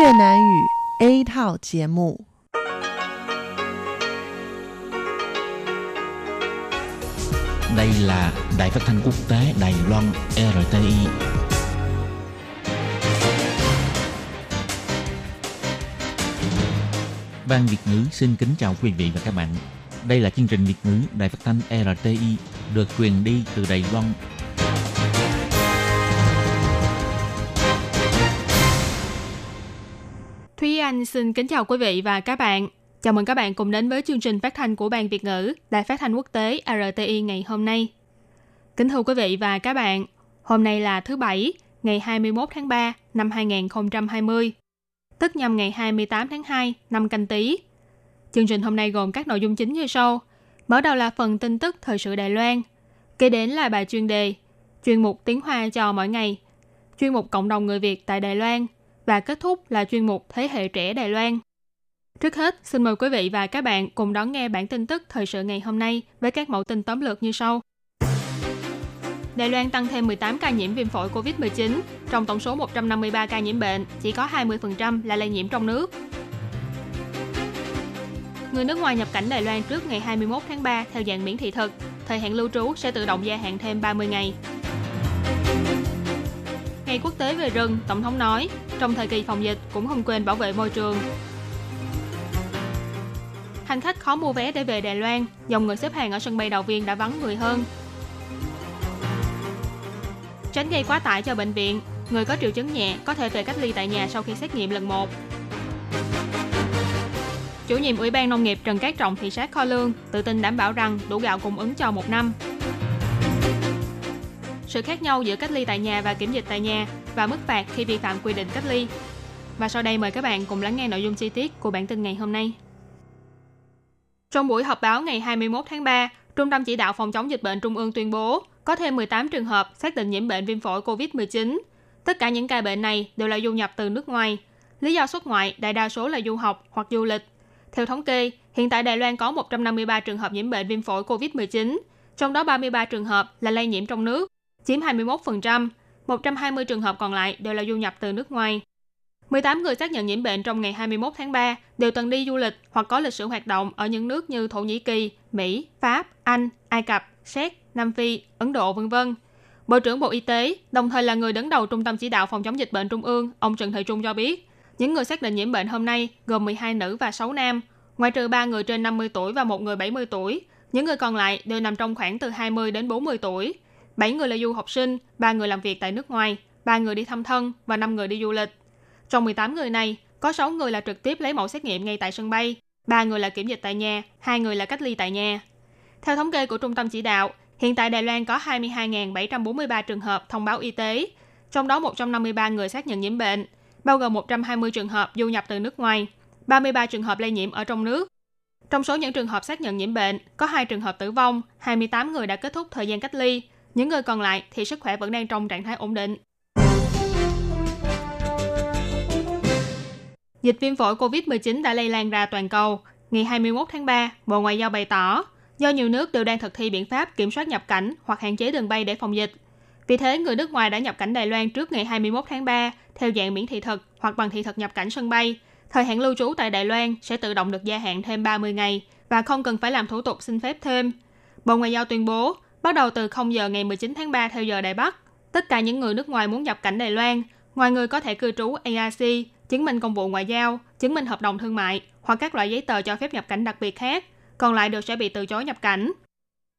Việt Nam ngữ A thảo节目. Đây là Đài Phát thanh Quốc tế Đài Loan RTI. Ban Việt ngữ xin kính chào quý vị và các bạn. Đây là chương trình Việt ngữ Đài Phát thanh RTI được truyền đi từ Đài Loan. Thúy Anh xin kính chào quý vị và các bạn. Chào mừng các bạn cùng đến với chương trình phát thanh của Ban Việt ngữ Đài Phát thanh Quốc tế RTI ngày hôm nay. Kính thưa quý vị và các bạn, hôm nay là thứ Bảy, ngày 21 tháng 3 năm 2020, tức nhằm ngày 28 tháng 2 năm Canh Tý. Chương trình hôm nay gồm các nội dung chính như sau. Mở đầu là phần tin tức thời sự Đài Loan, kế đến là bài chuyên đề, chuyên mục tiếng Hoa cho mỗi ngày, chuyên mục cộng đồng người Việt tại Đài Loan và kết thúc là chuyên mục thế hệ trẻ Đài Loan. Trước hết, xin mời quý vị và các bạn cùng đón nghe bản tin tức thời sự ngày hôm nay với các mẫu tin tóm lược như sau. Đài Loan tăng thêm 18 ca nhiễm viêm phổi COVID-19, trong tổng số 153 ca nhiễm bệnh, chỉ có 20% là lây nhiễm trong nước. Người nước ngoài nhập cảnh Đài Loan trước ngày 21 tháng 3 theo dạng miễn thị thực, thời hạn lưu trú sẽ tự động gia hạn thêm 30 ngày. Ngày quốc tế về rừng, Tổng thống nói, trong thời kỳ phòng dịch cũng không quên bảo vệ môi trường. Hành khách khó mua vé để về Đài Loan, dòng người xếp hàng ở sân bay Đào Viên đã vắng người hơn. Tránh gây quá tải cho bệnh viện, người có triệu chứng nhẹ có thể về cách ly tại nhà sau khi xét nghiệm lần 1. Chủ nhiệm Ủy ban Nông nghiệp Trần Cát Trọng thị sát kho lương, tự tin đảm bảo rằng đủ gạo cung ứng cho một năm. Sự khác nhau giữa cách ly tại nhà và kiểm dịch tại nhà và mức phạt khi vi phạm quy định cách ly. Và sau đây mời các bạn cùng lắng nghe nội dung chi tiết của bản tin ngày hôm nay. Trong buổi họp báo ngày 21 tháng 3, Trung tâm Chỉ đạo Phòng chống dịch bệnh Trung ương tuyên bố có thêm 18 trường hợp xác định nhiễm bệnh viêm phổi COVID-19. Tất cả những ca bệnh này đều là du nhập từ nước ngoài. Lý do xuất ngoại đại đa số là du học hoặc du lịch. Theo thống kê, hiện tại Đài Loan có 153 trường hợp nhiễm bệnh viêm phổi COVID-19, trong đó 33 trường hợp là lây nhiễm trong nước, chiếm 21%, 120 trường hợp còn lại đều là du nhập từ nước ngoài. 18 người xác nhận nhiễm bệnh trong ngày 21 tháng 3 đều từng đi du lịch hoặc có lịch sử hoạt động ở những nước như Thổ Nhĩ Kỳ, Mỹ, Pháp, Anh, Ai Cập, Séc, Nam Phi, Ấn Độ, v.v. Bộ trưởng Bộ Y tế, đồng thời là người đứng đầu Trung tâm Chỉ đạo Phòng chống dịch bệnh Trung ương, ông Trần Thời Trung cho biết, những người xác định nhiễm bệnh hôm nay gồm 12 nữ và 6 nam, ngoại trừ 3 người trên 50 tuổi và 1 người 70 tuổi. Những người còn lại đều nằm trong khoảng từ 20 đến 40 tuổi. 7 người là du học sinh, 3 người làm việc tại nước ngoài, 3 người đi thăm thân và 5 người đi du lịch. Trong 18 người này, có 6 người là trực tiếp lấy mẫu xét nghiệm ngay tại sân bay, 3 người là kiểm dịch tại nhà, 2 người là cách ly tại nhà. Theo thống kê của Trung tâm Chỉ đạo, hiện tại Đài Loan có 22.743 trường hợp thông báo y tế, trong đó 153 người xác nhận nhiễm bệnh, bao gồm 120 trường hợp du nhập từ nước ngoài, 33 trường hợp lây nhiễm ở trong nước. Trong số những trường hợp xác nhận nhiễm bệnh, có 2 trường hợp tử vong, 28 người đã kết thúc thời gian cách ly. Những người còn lại thì sức khỏe vẫn đang trong trạng thái ổn định. Dịch viêm phổi COVID-19 đã lây lan ra toàn cầu. Ngày 21 tháng 3, Bộ Ngoại giao bày tỏ, do nhiều nước đều đang thực thi biện pháp kiểm soát nhập cảnh hoặc hạn chế đường bay để phòng dịch. Vì thế, người nước ngoài đã nhập cảnh Đài Loan trước ngày 21 tháng 3 theo dạng miễn thị thực hoặc bằng thị thực nhập cảnh sân bay. Thời hạn lưu trú tại Đài Loan sẽ tự động được gia hạn thêm 30 ngày và không cần phải làm thủ tục xin phép thêm. Bộ Ngoại giao tuyên bố, bắt đầu từ 0 giờ ngày 19 tháng 3 theo giờ Đài Bắc, tất cả những người nước ngoài muốn nhập cảnh Đài Loan, ngoài người có thẻ cư trú ARC, chứng minh công vụ ngoại giao, chứng minh hợp đồng thương mại hoặc các loại giấy tờ cho phép nhập cảnh đặc biệt khác, còn lại đều sẽ bị từ chối nhập cảnh.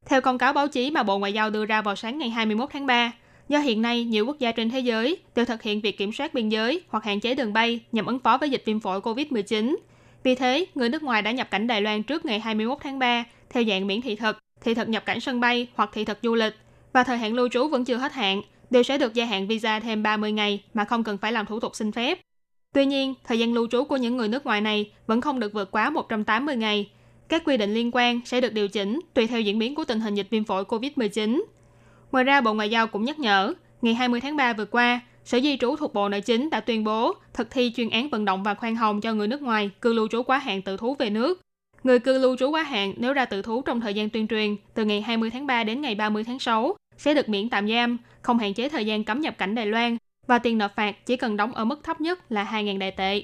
Theo công cáo báo chí mà Bộ Ngoại giao đưa ra vào sáng ngày 21 tháng 3, do hiện nay nhiều quốc gia trên thế giới đều thực hiện việc kiểm soát biên giới hoặc hạn chế đường bay nhằm ứng phó với dịch viêm phổi COVID-19. Vì thế, người nước ngoài đã nhập cảnh Đài Loan trước ngày 21 tháng 3 theo dạng miễn thị thực nhập cảnh sân bay hoặc thị thực du lịch và thời hạn lưu trú vẫn chưa hết hạn, đều sẽ được gia hạn visa thêm 30 ngày mà không cần phải làm thủ tục xin phép. Tuy nhiên, thời gian lưu trú của những người nước ngoài này vẫn không được vượt quá 180 ngày. Các quy định liên quan sẽ được điều chỉnh tùy theo diễn biến của tình hình dịch viêm phổi COVID-19. Ngoài ra, Bộ Ngoại giao cũng nhắc nhở, ngày 20 tháng 3 vừa qua, Sở Di trú thuộc Bộ Nội chính đã tuyên bố thực thi chuyên án vận động và khoan hồng cho người nước ngoài cư lưu trú quá hạn tự thú về nước. Người cư lưu trú quá hạn nếu ra tự thú trong thời gian tuyên truyền từ ngày 20 tháng 3 đến ngày 30 tháng 6 sẽ được miễn tạm giam, không hạn chế thời gian cấm nhập cảnh Đài Loan và tiền nộp phạt chỉ cần đóng ở mức thấp nhất là 2.000 Đài tệ.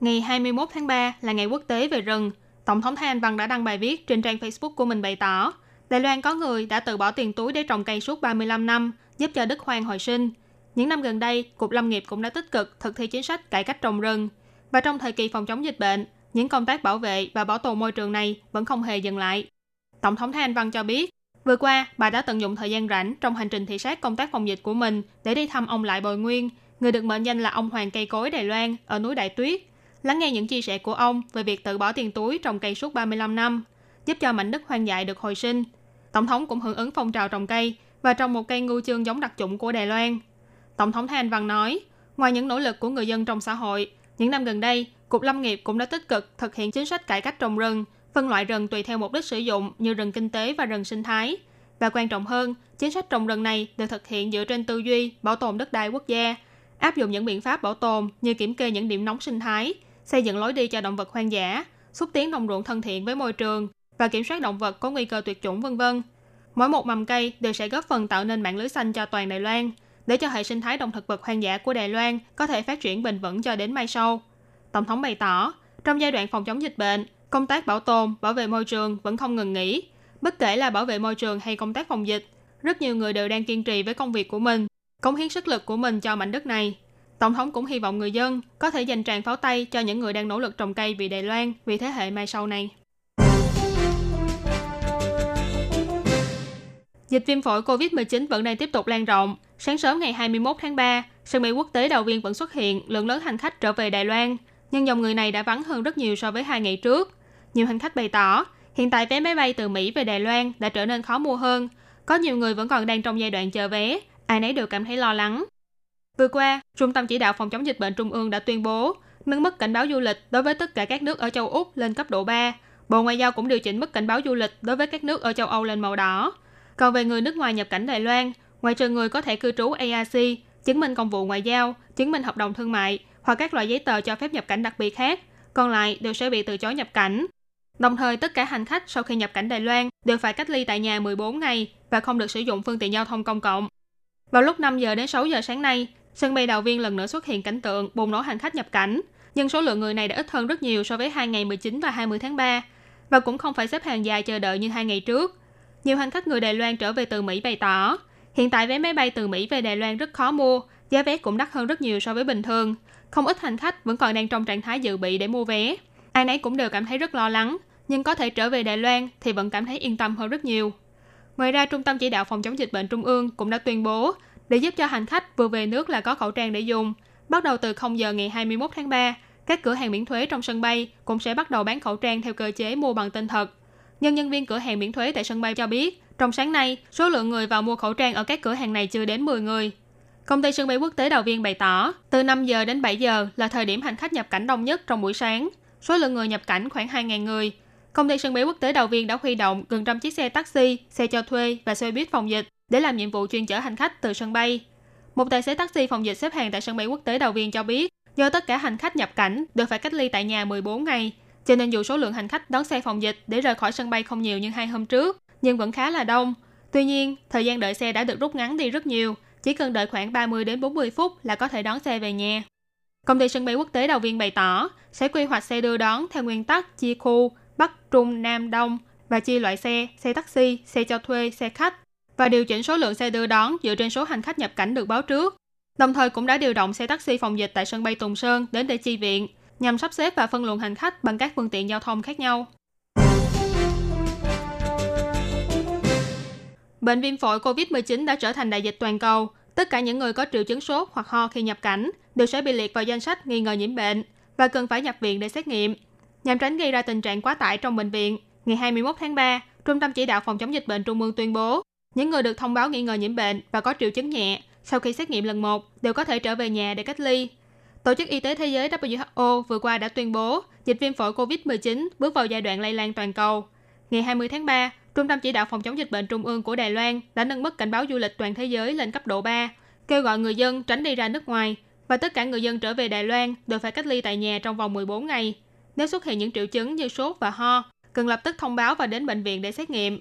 Ngày 21 tháng 3 là Ngày Quốc tế về rừng. Tổng thống Thái Anh Văn đã đăng bài viết trên trang Facebook của mình bày tỏ, Đài Loan có người đã từ bỏ tiền túi để trồng cây suốt 35 năm, giúp cho đất hoang hồi sinh. Những năm gần đây, Cục Lâm nghiệp cũng đã tích cực thực thi chính sách cải cách trồng rừng. Và trong thời kỳ phòng chống dịch bệnh, những công tác bảo vệ và bảo tồn môi trường này vẫn không hề dừng lại. Tổng thống Thái Anh Văn cho biết, vừa qua, bà đã tận dụng thời gian rảnh trong hành trình thị sát công tác phòng dịch của mình để đi thăm ông Lại Bồi Nguyên, người được mệnh danh là ông Hoàng cây cối Đài Loan ở núi Đại Tuyết, lắng nghe những chia sẻ của ông về việc tự bỏ tiền túi trồng cây suốt 35 năm, giúp cho mảnh đất hoang dại được hồi sinh. Tổng thống cũng hưởng ứng phong trào trồng cây và trồng một cây ngưu chương giống đặc dụng của Đài Loan. Tổng thống Thái Anh Văn nói, ngoài những nỗ lực của người dân trong xã hội, những năm gần đây, Cục Lâm nghiệp cũng đã tích cực thực hiện chính sách cải cách trồng rừng, phân loại rừng tùy theo mục đích sử dụng như rừng kinh tế và rừng sinh thái. Và quan trọng hơn, chính sách trồng rừng này được thực hiện dựa trên tư duy bảo tồn đất đai quốc gia, áp dụng những biện pháp bảo tồn như kiểm kê những điểm nóng sinh thái, xây dựng lối đi cho động vật hoang dã, xúc tiến đồng ruộng thân thiện với môi trường và kiểm soát động vật có nguy cơ tuyệt chủng v.v. Mỗi một mầm cây đều sẽ góp phần tạo nên mạng lưới xanh cho toàn Đài Loan, để cho hệ sinh thái động thực vật hoang dã của Đài Loan có thể phát triển bền vững cho đến mai sau. Tổng thống bày tỏ, trong giai đoạn phòng chống dịch bệnh, công tác bảo tồn, bảo vệ môi trường vẫn không ngừng nghỉ. Bất kể là bảo vệ môi trường hay công tác phòng dịch, rất nhiều người đều đang kiên trì với công việc của mình, cống hiến sức lực của mình cho mảnh đất này. Tổng thống cũng hy vọng người dân có thể dành tràng pháo tay cho những người đang nỗ lực trồng cây vì Đài Loan, vì thế hệ mai sau này. Dịch viêm phổi COVID-19 vẫn đang tiếp tục lan rộng. Sáng sớm ngày 21 tháng 3, sân bay quốc tế Đào Viên vẫn xuất hiện lượng lớn hành khách trở về Đài Loan, nhưng dòng người này đã vắng hơn rất nhiều so với 2 ngày trước. Nhiều hành khách bày tỏ, hiện tại vé máy bay từ Mỹ về Đài Loan đã trở nên khó mua hơn. Có nhiều người vẫn còn đang trong giai đoạn chờ vé, ai nấy đều cảm thấy lo lắng. Vừa qua, Trung tâm Chỉ đạo Phòng chống dịch bệnh Trung ương đã tuyên bố nâng mức cảnh báo du lịch đối với tất cả các nước ở châu Úc lên cấp độ 3. Bộ Ngoại giao cũng điều chỉnh mức cảnh báo du lịch đối với các nước ở châu Âu lên màu đỏ. Còn về người nước ngoài nhập cảnh Đài Loan, ngoại trừ người có thẻ cư trú ARC, chứng minh công vụ ngoại giao, chứng minh hợp đồng thương mại hoặc các loại giấy tờ cho phép nhập cảnh đặc biệt khác, còn lại đều sẽ bị từ chối nhập cảnh. Đồng thời, tất cả hành khách sau khi nhập cảnh Đài Loan đều phải cách ly tại nhà 14 ngày và không được sử dụng phương tiện giao thông công cộng. Vào lúc 5 giờ đến 6 giờ sáng nay, sân bay Đào Viên lần nữa xuất hiện cảnh tượng bùng nổ hành khách nhập cảnh, nhưng số lượng người này đã ít hơn rất nhiều so với 2 ngày 19 và 20 tháng 3 và cũng không phải xếp hàng dài chờ đợi như 2 ngày trước. Nhiều hành khách người Đài Loan trở về từ Mỹ bày tỏ, hiện tại vé máy bay từ Mỹ về Đài Loan rất khó mua, giá vé cũng đắt hơn rất nhiều so với bình thường. Không ít hành khách vẫn còn đang trong trạng thái dự bị để mua vé. Ai nấy cũng đều cảm thấy rất lo lắng, nhưng có thể trở về Đài Loan thì vẫn cảm thấy yên tâm hơn rất nhiều. Ngoài ra, Trung tâm Chỉ đạo Phòng chống dịch bệnh Trung ương cũng đã tuyên bố, để giúp cho hành khách vừa về nước là có khẩu trang để dùng, bắt đầu từ 0 giờ ngày 21 tháng 3, các cửa hàng miễn thuế trong sân bay cũng sẽ bắt đầu bán khẩu trang theo cơ chế mua bằng tên thật. Nhân viên cửa hàng miễn thuế tại sân bay cho biết, trong sáng nay, số lượng người vào mua khẩu trang ở các cửa hàng này chưa đến 10 người. Công ty sân bay quốc tế Đào Viên bày tỏ, từ 5 giờ đến 7 giờ là thời điểm hành khách nhập cảnh đông nhất trong buổi sáng. Số lượng người nhập cảnh khoảng 2.000 người. Công ty sân bay quốc tế Đào Viên đã huy động gần trăm chiếc xe taxi, xe cho thuê và xe buýt phòng dịch để làm nhiệm vụ chuyên chở hành khách từ sân bay. Một tài xế taxi phòng dịch xếp hàng tại sân bay quốc tế Đào Viên cho biết, do tất cả hành khách nhập cảnh đều phải cách ly tại nhà 14 ngày, cho nên dù số lượng hành khách đón xe phòng dịch để rời khỏi sân bay không nhiều như 2 hôm trước, nhưng vẫn khá là đông. Tuy nhiên, thời gian đợi xe đã được rút ngắn đi rất nhiều, chỉ cần đợi khoảng 30 đến 40 phút là có thể đón xe về nhà. Công ty sân bay quốc tế Đào Viên bày tỏ sẽ quy hoạch xe đưa đón theo nguyên tắc chia khu Bắc, Trung, Nam, Đông và chia loại xe, xe taxi, xe cho thuê, xe khách và điều chỉnh số lượng xe đưa đón dựa trên số hành khách nhập cảnh được báo trước. Đồng thời cũng đã điều động xe taxi phòng dịch tại sân bay Tùng Sơn đến để chi viện, nhằm sắp xếp và phân luồng hành khách bằng các phương tiện giao thông khác nhau. Bệnh viêm phổi COVID-19 đã trở thành đại dịch toàn cầu. Tất cả những người có triệu chứng sốt hoặc ho khi nhập cảnh đều sẽ bị liệt vào danh sách nghi ngờ nhiễm bệnh và cần phải nhập viện để xét nghiệm. Nhằm tránh gây ra tình trạng quá tải trong bệnh viện, ngày 21 tháng 3, Trung tâm Chỉ đạo Phòng chống dịch bệnh Trung ương tuyên bố, những người được thông báo nghi ngờ nhiễm bệnh và có triệu chứng nhẹ sau khi xét nghiệm lần 1 đều có thể trở về nhà để cách ly. Tổ chức Y tế Thế giới WHO vừa qua đã tuyên bố dịch viêm phổi COVID-19 bước vào giai đoạn lây lan toàn cầu. Ngày 20 tháng 3, Trung tâm Chỉ đạo Phòng chống dịch bệnh Trung ương của Đài Loan đã nâng mức cảnh báo du lịch toàn thế giới lên cấp độ 3, kêu gọi người dân tránh đi ra nước ngoài và tất cả người dân trở về Đài Loan đều phải cách ly tại nhà trong vòng 14 ngày. Nếu xuất hiện những triệu chứng như sốt và ho, cần lập tức thông báo và đến bệnh viện để xét nghiệm.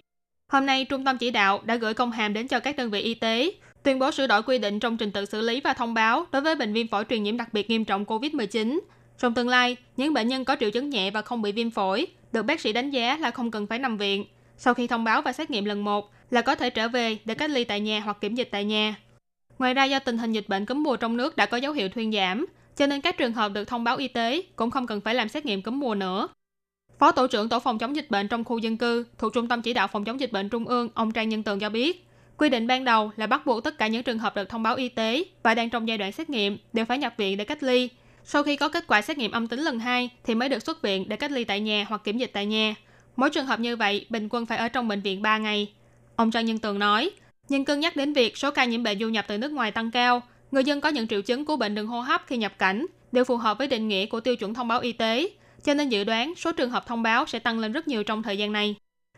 Hôm nay, Trung tâm Chỉ đạo đã gửi công hàm đến cho các đơn vị y tế, tuyên bố sửa đổi quy định trong trình tự xử lý và thông báo đối với bệnh viêm phổi truyền nhiễm đặc biệt nghiêm trọng COVID-19. Trong tương lai, những bệnh nhân có triệu chứng nhẹ và không bị viêm phổi, được bác sĩ đánh giá là không cần phải nằm viện. Sau khi thông báo và xét nghiệm lần 1 là có thể trở về để cách ly tại nhà hoặc kiểm dịch tại nhà. Ngoài ra, do tình hình dịch bệnh cúm mùa trong nước đã có dấu hiệu thuyên giảm, cho nên các trường hợp được thông báo y tế cũng không cần phải làm xét nghiệm cúm mùa nữa. Phó Tổ trưởng Tổ phòng chống dịch bệnh trong khu dân cư thuộc Trung tâm Chỉ đạo Phòng chống dịch bệnh Trung ương, ông Trần Nhân Tường cho biết, quy định ban đầu là bắt buộc tất cả những trường hợp được thông báo y tế và đang trong giai đoạn xét nghiệm đều phải nhập viện để cách ly. Sau khi có kết quả xét nghiệm âm tính lần 2 thì mới được xuất viện để cách ly tại nhà hoặc kiểm dịch tại nhà. Mỗi trường hợp như vậy, bình quân phải ở trong bệnh viện 3 ngày. Ông Trần Nhân Tường nói, nhưng cân nhắc đến việc số ca nhiễm bệnh du nhập từ nước ngoài tăng cao, người dân có những triệu chứng của bệnh đường hô hấp khi nhập cảnh đều phù hợp với định nghĩa của tiêu chuẩn thông báo y tế, cho nên dự đoán số trường hợp thông báo sẽ tăng lên rất nhiều trong thời gian này.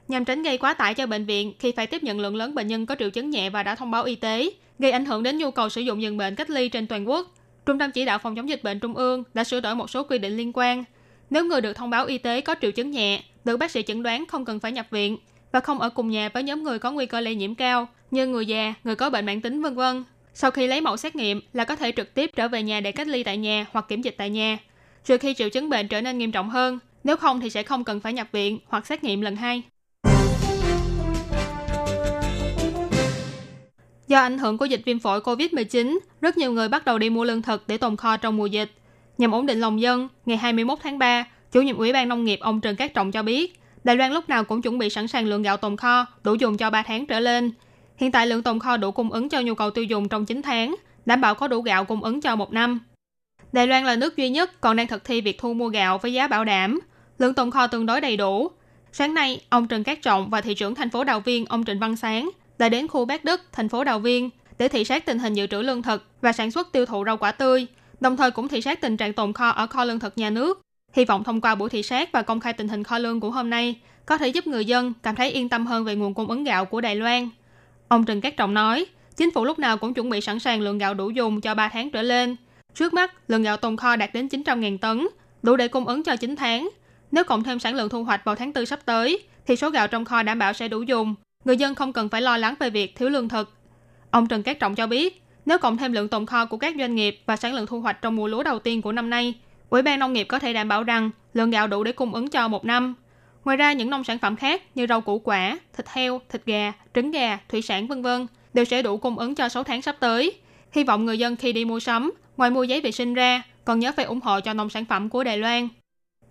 Nhằm tránh gây quá tải cho bệnh viện khi phải tiếp nhận lượng lớn bệnh nhân có triệu chứng nhẹ và đã thông báo y tế, gây ảnh hưởng đến nhu cầu sử dụng giường bệnh cách ly trên toàn quốc, Trung tâm Chỉ đạo Phòng chống dịch bệnh Trung ương đã sửa đổi một số quy định liên quan. Nếu người được thông báo y tế có triệu chứng nhẹ, được bác sĩ chẩn đoán không cần phải nhập viện và không ở cùng nhà với nhóm người có nguy cơ lây nhiễm cao như người già, người có bệnh mãn tính, v.v. Sau khi lấy mẫu xét nghiệm là có thể trực tiếp trở về nhà để cách ly tại nhà hoặc kiểm dịch tại nhà, trừ khi triệu chứng bệnh trở nên nghiêm trọng hơn, nếu không thì sẽ không cần phải nhập viện hoặc xét nghiệm lần 2. Do ảnh hưởng của dịch viêm phổi COVID-19, rất nhiều người bắt đầu đi mua lương thực để tồn kho trong mùa dịch. Nhằm ổn định lòng dân, ngày 21 tháng 3, Chủ nhiệm Ủy ban Nông nghiệp ông Trần Cát Trọng cho biết, Đài Loan lúc nào cũng chuẩn bị sẵn sàng lượng gạo tồn kho đủ dùng cho 3 tháng trở lên. Hiện tại lượng tồn kho đủ cung ứng cho nhu cầu tiêu dùng trong 9 tháng, đảm bảo có đủ gạo cung ứng cho 1 năm. Đài Loan là nước duy nhất còn đang thực thi việc thu mua gạo với giá bảo đảm, lượng tồn kho tương đối đầy đủ. Sáng nay, ông Trần Cát Trọng và thị trưởng thành phố Đào Viên ông Trịnh Văn Sáng đã đến khu Bát Đức, thành phố Đào Viên để thị sát tình hình dự trữ lương thực và sản xuất tiêu thụ rau quả tươi, đồng thời cũng thị sát tình trạng tồn kho ở kho lương thực nhà nước. Hy vọng thông qua buổi thị sát và công khai tình hình kho lương của hôm nay có thể giúp người dân cảm thấy yên tâm hơn về nguồn cung ứng gạo của Đài Loan. Ông Trần Cát Trọng nói, chính phủ lúc nào cũng chuẩn bị sẵn sàng lượng gạo đủ dùng cho 3 tháng trở lên. Trước mắt, lượng gạo tồn kho đạt đến 900.000 tấn, đủ để cung ứng cho 9 tháng. Nếu cộng thêm sản lượng thu hoạch vào tháng 4 sắp tới, thì số gạo trong kho đảm bảo sẽ đủ dùng. Người dân không cần phải lo lắng về việc thiếu lương thực. Ông Trần Cát Trọng cho biết, nếu cộng thêm lượng tồn kho của các doanh nghiệp và sản lượng thu hoạch trong mùa lúa đầu tiên của năm nay, Ủy ban Nông nghiệp có thể đảm bảo rằng lượng gạo đủ để cung ứng cho 1 năm. Ngoài ra, những nông sản phẩm khác như rau củ quả, thịt heo, thịt gà, trứng gà, thủy sản v.v. đều sẽ đủ cung ứng cho 6 tháng sắp tới. Hy vọng người dân khi đi mua sắm, ngoài mua giấy vệ sinh ra, còn nhớ phải ủng hộ cho nông sản phẩm của Đài Loan.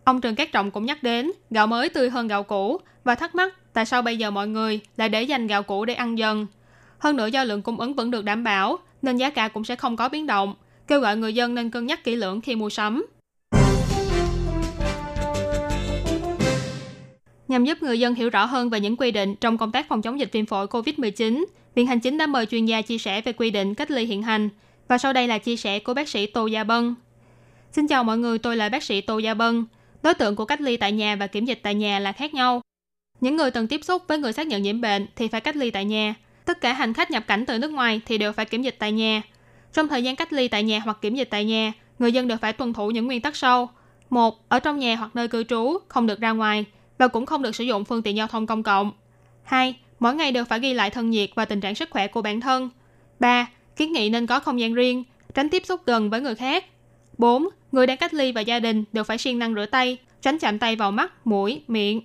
Ông Trần Cát Trọng cũng nhắc đến gạo mới tươi hơn gạo cũ và thắc mắc tại sao bây giờ mọi người lại để dành gạo cũ để ăn dần. Hơn nữa do lượng cung ứng vẫn được đảm bảo nên giá cả cũng sẽ không có biến động, kêu gọi người dân nên cân nhắc kỹ lưỡng khi mua sắm. Nhằm giúp người dân hiểu rõ hơn về những quy định trong công tác phòng chống dịch viêm phổi COVID-19, Viện Hành chính đã mời chuyên gia chia sẻ về quy định cách ly hiện hành. Và sau đây là chia sẻ của bác sĩ Tô Gia Bân. Xin chào mọi người, tôi là bác sĩ Tô Gia Bân. Đối tượng của cách ly tại nhà và kiểm dịch tại nhà là khác nhau. Những người từng tiếp xúc với người xác nhận nhiễm bệnh thì phải cách ly tại nhà. Tất cả hành khách nhập cảnh từ nước ngoài thì đều phải kiểm dịch tại nhà. Trong thời gian cách ly tại nhà hoặc kiểm dịch tại nhà, người dân đều phải tuân thủ những nguyên tắc sau. 1. Ở trong nhà hoặc nơi cư trú, không được ra ngoài và cũng không được sử dụng phương tiện giao thông công cộng. 2. Mỗi ngày đều phải ghi lại thân nhiệt và tình trạng sức khỏe của bản thân. 3. Kiến nghị nên có không gian riêng, tránh tiếp xúc gần với người khác. 4. Người đang cách ly và gia đình đều phải siêng năng rửa tay, tránh chạm tay vào mắt, mũi, miệng.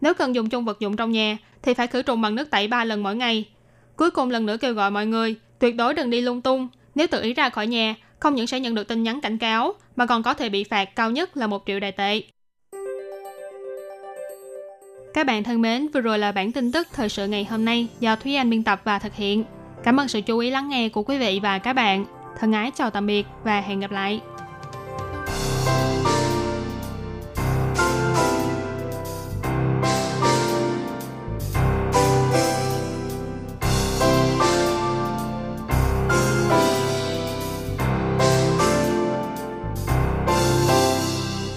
Nếu cần dùng chung vật dụng trong nhà, thì phải khử trùng bằng nước tẩy 3 lần mỗi ngày. Cuối cùng lần nữa kêu gọi mọi người, tuyệt đối đừng đi lung tung. Nếu tự ý ra khỏi nhà, không những sẽ nhận được tin nhắn cảnh cáo, mà còn có thể bị phạt cao nhất là 1 triệu Đài tệ. Các bạn thân mến, vừa rồi là bản tin tức thời sự ngày hôm nay do Thúy Anh biên tập và thực hiện. Cảm ơn sự chú ý lắng nghe của quý vị và các bạn. Thân ái chào tạm biệt và hẹn gặp lại.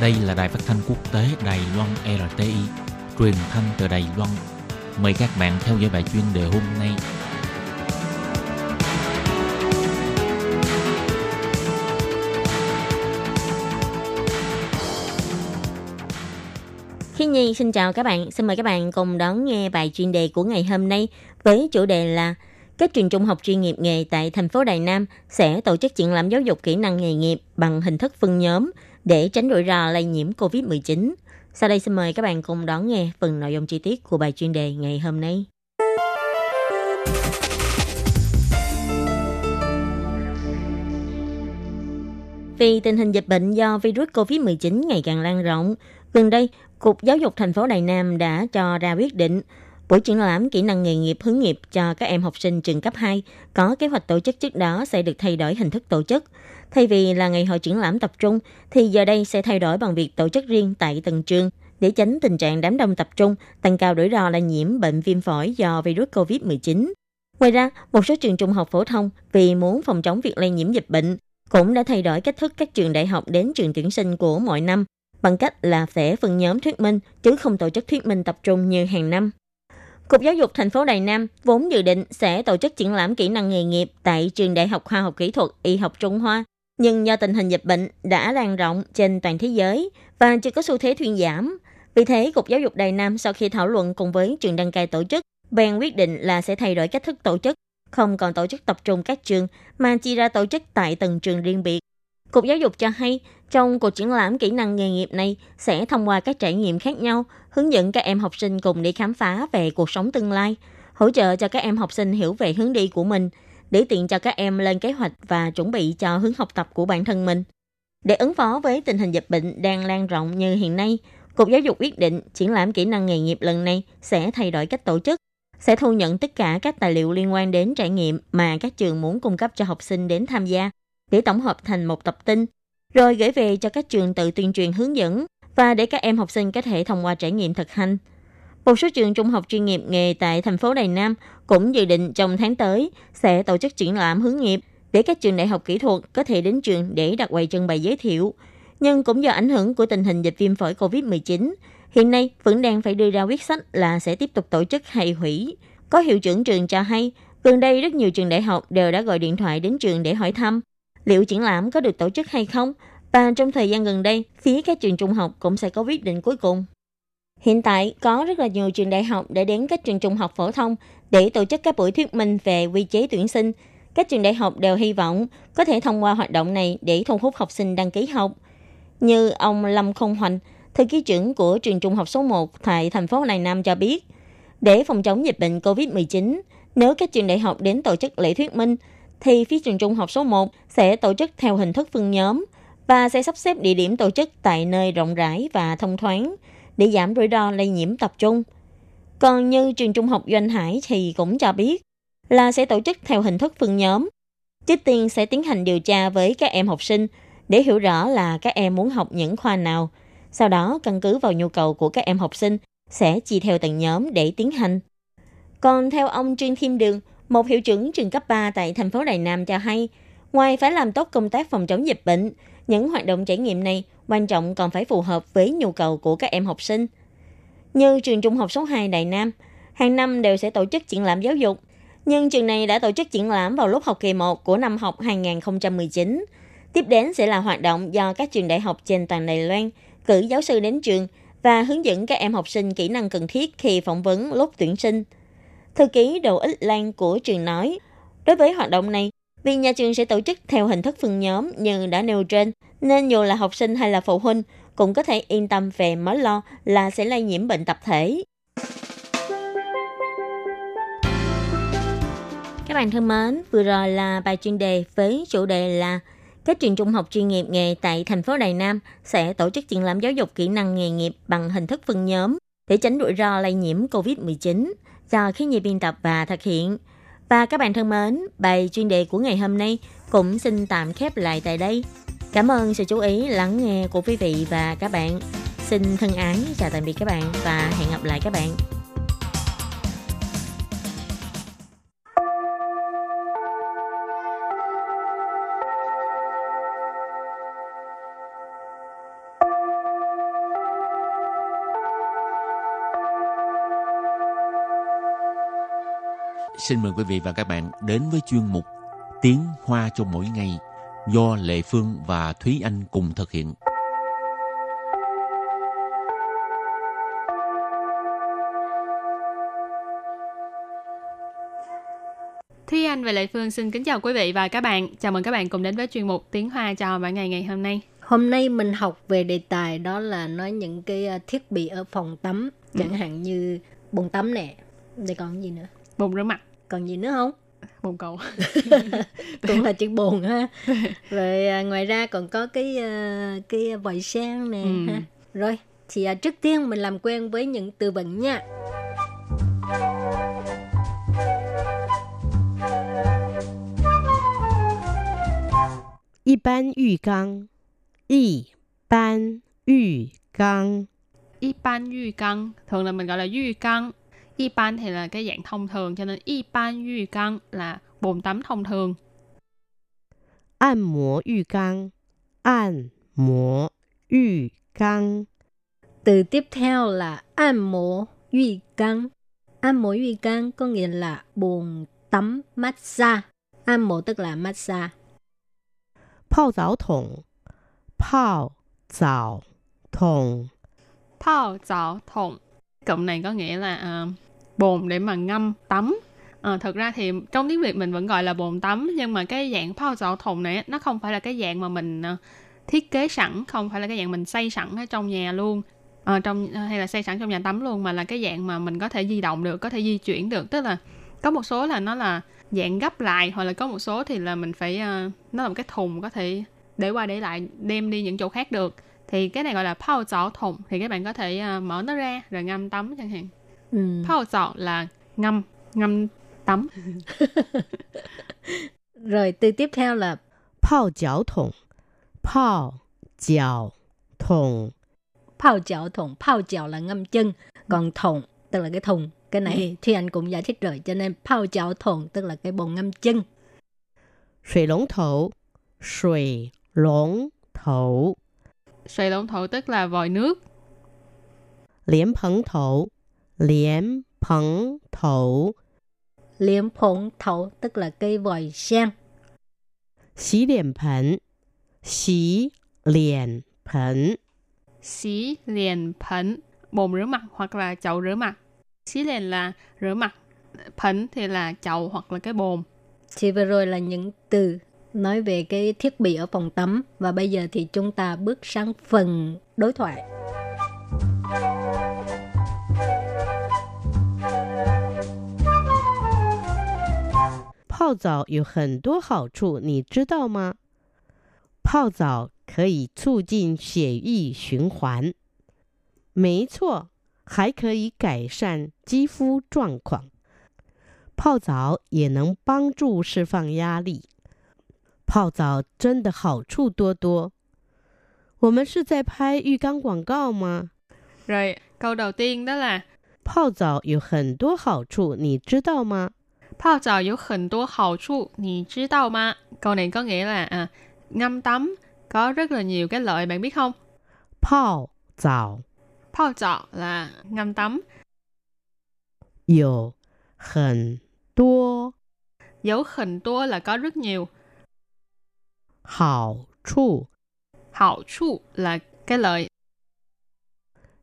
Đây là Đài Phát thanh Quốc tế Đài Loan RTI, truyền thanh từ Đài Loan. Mời các bạn theo dõi bài chuyên đề hôm nay. Khi Nhi xin chào các bạn, xin mời các bạn cùng đón nghe bài chuyên đề của ngày hôm nay với chủ đề là các trường trung học chuyên nghiệp nghề tại thành phố Đài Nam sẽ tổ chức triển lãm giáo dục kỹ năng nghề nghiệp bằng hình thức phân nhóm để tránh rủi ro lây nhiễm COVID-19. Sau đây xin mời các bạn cùng đón nghe phần nội dung chi tiết của bài chuyên đề ngày hôm nay. Vì tình hình dịch bệnh do virus COVID-19 ngày càng lan rộng, gần đây, Cục Giáo dục thành phố Đài Nam đã cho ra quyết định buổi triển lãm kỹ năng nghề nghiệp hướng nghiệp cho các em học sinh trường cấp 2 có kế hoạch tổ chức trước đó sẽ được thay đổi hình thức tổ chức. Thay vì là ngày hội triển lãm tập trung, thì giờ đây sẽ thay đổi bằng việc tổ chức riêng tại từng trường để tránh tình trạng đám đông tập trung, tăng cao rủi ro lây nhiễm bệnh viêm phổi do virus COVID-19. Ngoài ra, một số trường trung học phổ thông vì muốn phòng chống việc lây nhiễm dịch bệnh cũng đã thay đổi cách thức các trường đại học đến trường tuyển sinh của mỗi năm bằng cách là sẽ phân nhóm thuyết minh chứ không tổ chức thuyết minh tập trung như hàng năm. Cục Giáo dục thành phố Đài Nam vốn dự định sẽ tổ chức triển lãm kỹ năng nghề nghiệp tại trường Đại học Khoa học Kỹ thuật Y học Trung Hoa, nhưng do tình hình dịch bệnh đã lan rộng trên toàn thế giới và chưa có xu thế thuyên giảm. Vì thế, Cục Giáo dục Đài Nam sau khi thảo luận cùng với trường đăng cai tổ chức, bèn quyết định là sẽ thay đổi cách thức tổ chức, không còn tổ chức tập trung các trường mà chia ra tổ chức tại từng trường riêng biệt. Cục Giáo dục cho hay, trong cuộc triển lãm kỹ năng nghề nghiệp này sẽ thông qua các trải nghiệm khác nhau, hướng dẫn các em học sinh cùng đi khám phá về cuộc sống tương lai, hỗ trợ cho các em học sinh hiểu về hướng đi của mình, để tiện cho các em lên kế hoạch và chuẩn bị cho hướng học tập của bản thân mình. Để ứng phó với tình hình dịch bệnh đang lan rộng như hiện nay, Cục Giáo dục quyết định triển lãm kỹ năng nghề nghiệp lần này sẽ thay đổi cách tổ chức, sẽ thu nhận tất cả các tài liệu liên quan đến trải nghiệm mà các trường muốn cung cấp cho học sinh đến tham gia, để tổng hợp thành một tập tin, rồi gửi về cho các trường tự tuyên truyền hướng dẫn và để các em học sinh có thể thông qua trải nghiệm thực hành. Một số trường trung học chuyên nghiệp nghề tại thành phố Đài Nam cũng dự định trong tháng tới sẽ tổ chức triển lãm hướng nghiệp để các trường đại học kỹ thuật có thể đến trường để đặt quầy trưng bày giới thiệu. Nhưng cũng do ảnh hưởng của tình hình dịch viêm phổi COVID-19, hiện nay vẫn đang phải đưa ra quyết sách là sẽ tiếp tục tổ chức hay hủy. Có hiệu trưởng trường cho hay, gần đây rất nhiều trường đại học đều đã gọi điện thoại đến trường để hỏi thăm liệu triển lãm có được tổ chức hay không, và trong thời gian gần đây, phía các trường trung học cũng sẽ có quyết định cuối cùng. Hiện tại, có rất là nhiều trường đại học đã đến các trường trung học phổ thông để tổ chức các buổi thuyết minh về quy chế tuyển sinh. Các trường đại học đều hy vọng có thể thông qua hoạt động này để thu hút học sinh đăng ký học. Như ông Lâm Khôn Hoành, thư ký trưởng của trường trung học số 1 tại thành phố Đài Nam cho biết, để phòng chống dịch bệnh COVID-19, nếu các trường đại học đến tổ chức lễ thuyết minh, thì phía trường trung học số 1 sẽ tổ chức theo hình thức phân nhóm và sẽ sắp xếp địa điểm tổ chức tại nơi rộng rãi và thông thoáng để giảm rủi ro lây nhiễm tập trung. Còn như trường trung học Doanh Hải thì cũng cho biết là sẽ tổ chức theo hình thức phân nhóm. Trước tiên sẽ tiến hành điều tra với các em học sinh để hiểu rõ là các em muốn học những khoa nào. Sau đó căn cứ vào nhu cầu của các em học sinh sẽ chia theo từng nhóm để tiến hành. Còn theo ông Trương Thiêm Đường, một hiệu trưởng trường cấp 3 tại thành phố Đài Nam cho hay, ngoài phải làm tốt công tác phòng chống dịch bệnh, những hoạt động trải nghiệm này quan trọng còn phải phù hợp với nhu cầu của các em học sinh. Như trường trung học số 2 Đài Nam, hàng năm đều sẽ tổ chức triển lãm giáo dục, nhưng trường này đã tổ chức triển lãm vào lúc học kỳ 1 của năm học 2019. Tiếp đến sẽ là hoạt động do các trường đại học trên toàn Đài Loan cử giáo sư đến trường và hướng dẫn các em học sinh kỹ năng cần thiết khi phỏng vấn lúc tuyển sinh. Thư ký Đồ Ích Lan của trường nói, đối với hoạt động này, vì nhà trường sẽ tổ chức theo hình thức phân nhóm như đã nêu trên, nên dù là học sinh hay là phụ huynh cũng có thể yên tâm về mối lo là sẽ lây nhiễm bệnh tập thể. Các bạn thân mến, vừa rồi là bài chuyên đề với chủ đề là các trường trung học chuyên nghiệp nghề tại thành phố Đài Nam sẽ tổ chức triển lãm giáo dục kỹ năng nghề nghiệp bằng hình thức phân nhóm để tránh rủi ro lây nhiễm COVID-19. Do Khí Nhi biên tập và thực hiện. Và các bạn thân mến, bài chuyên đề của ngày hôm nay cũng xin tạm khép lại tại đây. Cảm ơn sự chú ý lắng nghe của quý vị và các bạn. Xin thân ái chào tạm biệt các bạn và hẹn gặp lại các bạn. Xin mời quý vị và các bạn đến với chuyên mục Tiếng Hoa cho mỗi ngày do Lệ Phương và Thúy Anh cùng thực hiện. Thúy Anh và Lệ Phương xin kính chào quý vị và các bạn. Chào mừng các bạn cùng đến với chuyên mục Tiếng Hoa cho mỗi ngày ngày hôm nay. Hôm nay mình học về đề tài đó là nói những cái thiết bị ở phòng tắm, chẳng hạn như bồn tắm nè, để còn gì nữa? Bồn rửa mặt. Còn gì nữa không? Bồn cầu. Cũng là chữ bồn ha. Rồi ngoài ra còn có cái vòi sen nè ha. Rồi, thì trước tiên mình làm quen với những từ vựng nha. Y ban yu gang, thường là mình gọi là yu gang. Y ban thì là cái dạng thông thường, cho nên y ban yu gang là bồn tắm thông thường. An mô yu gang. Từ tiếp theo là an mô yu gang có nghĩa là bồn tắm massage. An mô tức là massage. Phao giáo thùng. Cụm này có nghĩa là bồn để mà ngâm tắm. Thực ra thì trong tiếng Việt mình vẫn gọi là bồn tắm, nhưng mà cái dạng phao giáo thùng này nó không phải là cái dạng mà mình thiết kế sẵn, không phải là cái dạng mình xây sẵn ở trong nhà luôn, hay là xây sẵn trong nhà tắm luôn, mà là cái dạng mà mình có thể di động được, có thể di chuyển được. Tức là có một số là nó là dạng gấp lại, hoặc là có một số thì là mình phải nó là một cái thùng có thể để qua để lại, đem đi những chỗ khác được. Thì cái này gọi là phao giỏ thùng, thì các bạn có thể mở nó ra rồi ngâm tắm chẳng hạn. Phao giỏ là ngâm tắm. Rồi từ tiếp theo là phao giỏ thùng. Phao giỏ là ngâm chân, còn thùng tức là cái thùng. Cái này thì anh cũng giải thích rồi, cho nên phao giỏ thùng tức là cái bồn ngâm chân. Sủy lũng thổ tức là vòi nước. Liễn phấn thổ tức là cây vòi sen. Xí liễn phấn, bồn rửa mặt hoặc là chậu rửa mặt. Xí liễn là rửa mặt, phấn thì là chậu hoặc là cái bồn. Thì vừa rồi là những từ nói về cái thiết bị ở phòng tắm, và bây giờ thì chúng ta bước sang phần đối thoại. Phao giỏ có rất nhiều hảo处, bạn biết không? Phao giỏ có thể thúc đẩy huyết液循环. 没错, 还可以改善肌肤状况. 泡澡也能帮助释放压力。 泡澡真的好处多多。我们是在拍浴缸广告吗? Rồi, câu đầu tiên đó là 泡澡有很多好处,你知道吗? 泡澡有很多好处,你知道吗? Câu này có nghĩa là ngâm tắm có rất là nhiều cái lợi, bạn biết không? 泡澡 là ngâm tắm. 有很多 là có rất nhiều. 好处 là cái lợi.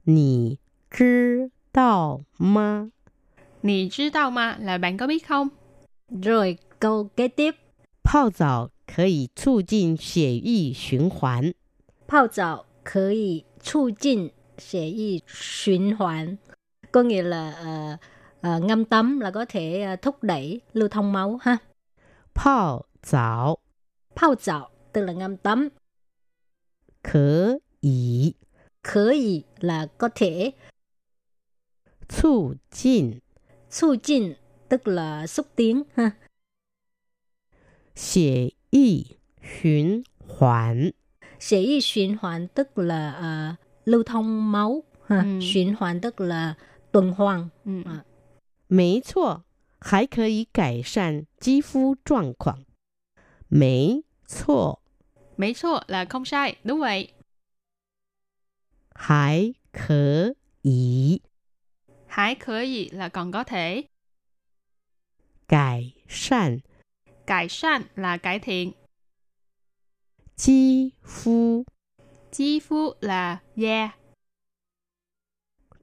你知道吗 là bạn có biết không? Rồi câu kế tiếp. 泡澡可以促进血液循环. 泡澡可以促进血液循环 có nghĩa là ngâm tắm là có thể thúc đẩy lưu thông máu ha. 泡澡 tức là ngâm tắm. 可以 là có thể. 促进 tức là xúc tiến ha. 血液循环血液 循环 tức là lưu thông máu. Xuyên hoàn tức là tuần hoàn. Mấy chua, hãy có thể cải thiện chi phú trạng khoảng. Mấy chua. Mấy chua là không sai, đúng vậy. Hãy có thể. Hãy có thể là còn có thể. Cải thiện. Cải thiện là cải thiện. Chi phú. Chi phú là gia.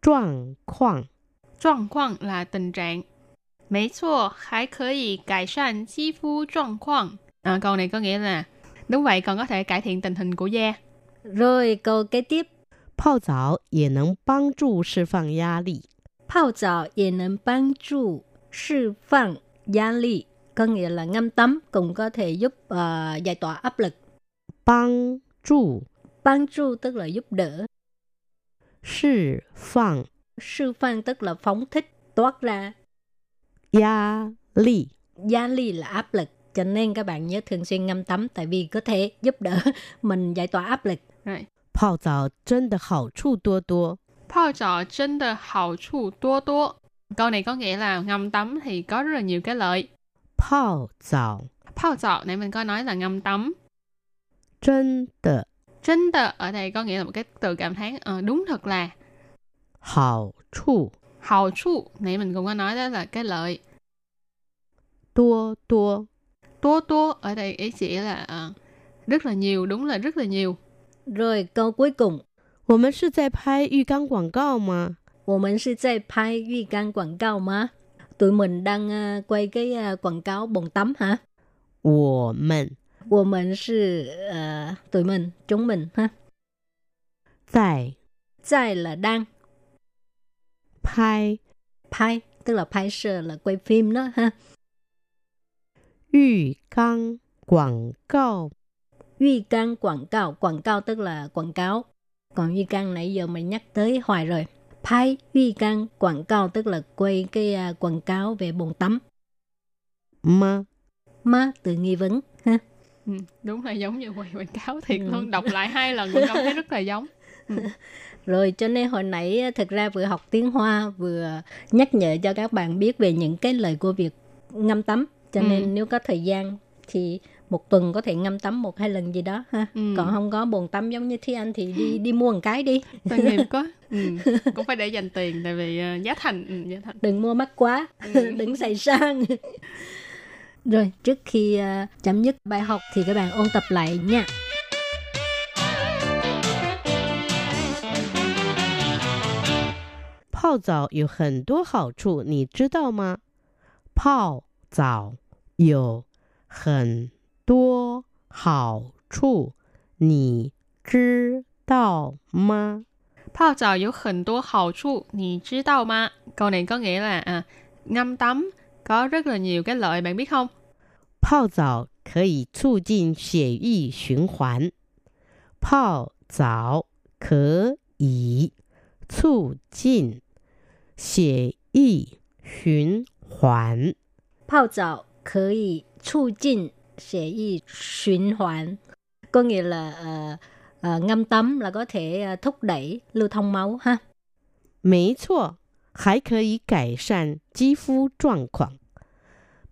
Trạng khoảng. Trạng khoảng là tình trạng. Mấy chua, hãy có thể cải thiện chi phú trạng khoảng. Câu này có nghĩa là đúng vậy, còn có thể cải thiện tình hình của da. Rồi câu kế tiếp. Pao giáo也能帮助释放压力. Pao giáo也能帮助释放压力. Có nghĩa là ngâm tắm cũng có thể giúp giải tỏa áp lực. Bang trụ. Bang trụ tức là giúp đỡ. Sư phang. Sư phang tức là phóng thích, toát ra. Gia lì. Gia lì là áp lực. Cho nên các bạn nhớ thường xuyên ngâm tắm, tại vì có thể giúp đỡ mình giải tỏa áp lực. Pao zào chân de hào chu duo duo. Pao zào chân de hào chu duo duo. Câu này có nghĩa là ngâm tắm thì có rất là nhiều cái lợi. Pao zào. Pao zào này mình có nói là ngâm tắm. Chân de. Chân de ở đây có nghĩa là một cái từ cảm thán, đúng thật là. Hào chu. Hào chu này mình cũng có nói đó là cái lợi. Duo duo. Tố tố ở đây ý chỉ là rất là nhiều, đúng là rất là nhiều. Rồi câu cuối cùng. 我们是在拍浴缸广告吗? 我们是在拍浴缸广告吗? Tụi mình đang quay cái quảng cáo bồn tắm hả? 我们是 tụi mình, chúng mình ha. 在 là đang. 拍 tức là拍摄là quay phim đó ha. 浴缸广告 浴缸广告 tức là quảng cáo. Còn 浴缸 nãy giờ mình nhắc tới hoài rồi. 拍浴缸广告 tức là quay cái quảng cáo về bồn tắm. Ma từ nghi vấn ha. Đúng là giống như quay quảng cáo thiệt luôn. Đọc lại 2 lần cũng cảm thấy rất là giống. Rồi cho nên hồi nãy thực ra vừa học tiếng Hoa vừa nhắc nhở cho các bạn biết về những cái lợi của việc ngâm tắm. Cho nên nếu có thời gian thì một tuần có thể ngâm tắm 1-2 lần gì đó ha. Còn không có bồn tắm giống như Thi Anh thì đi mua một cái đi. Tội nghiệp quá. Cũng phải để dành tiền, tại vì giá thành. Đừng mua mắc quá, đừng xài sang. Rồi trước khi chấm dứt bài học thì các bạn ôn tập lại nha. Pao zào có rất nhiều hảo trụ, bạn biết không? Pao zào 有很多好处，你知道吗? 泡澡有很多好处，你知道吗? Câu này có nghĩa là ngâm tắm có rất là nhiều cái lợi, bạn biết không? 泡澡可以促进血液循环。泡澡可以促进血液循环。 泡澡可以促进血液循环. Có nghĩa là ngâm tắm là có thể thúc đẩy lưu thông máu ha. 没错,还可以改善肌肤状况.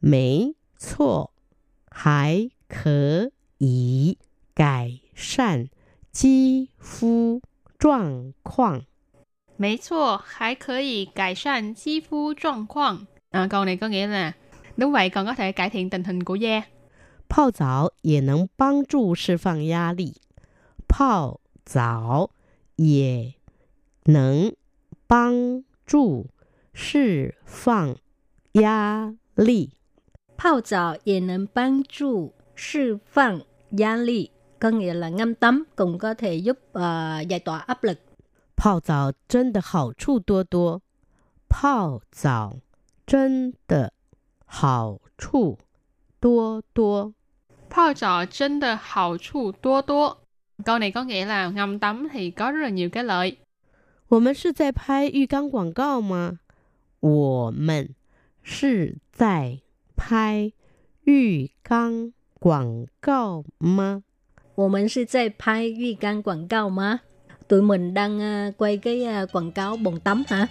没错,还可以改善肌肤状况. 没错,还可以改善肌肤状况. Câu này có nghĩa là đúng vậy, còn có thể cải thiện tình hình của da. 泡澡也能帮助释放压力. 泡澡也能帮助释放压力. 泡澡也能帮助释放压力. Có nghĩa là ngâm tắm cũng có thể giúp giải tỏa áp lực. 泡澡真的好处多多. 泡澡真的 好处多多. 泡澡真的好处多多. Câu này có nghĩa là ngâm tắm thì có rất là nhiều cái lợi. 我们是在拍浴缸广告吗? 我们是在拍浴缸广告吗?我们是在拍浴缸广告吗? Tụi mình đang quay cái quảng cáo bồn tắm hả?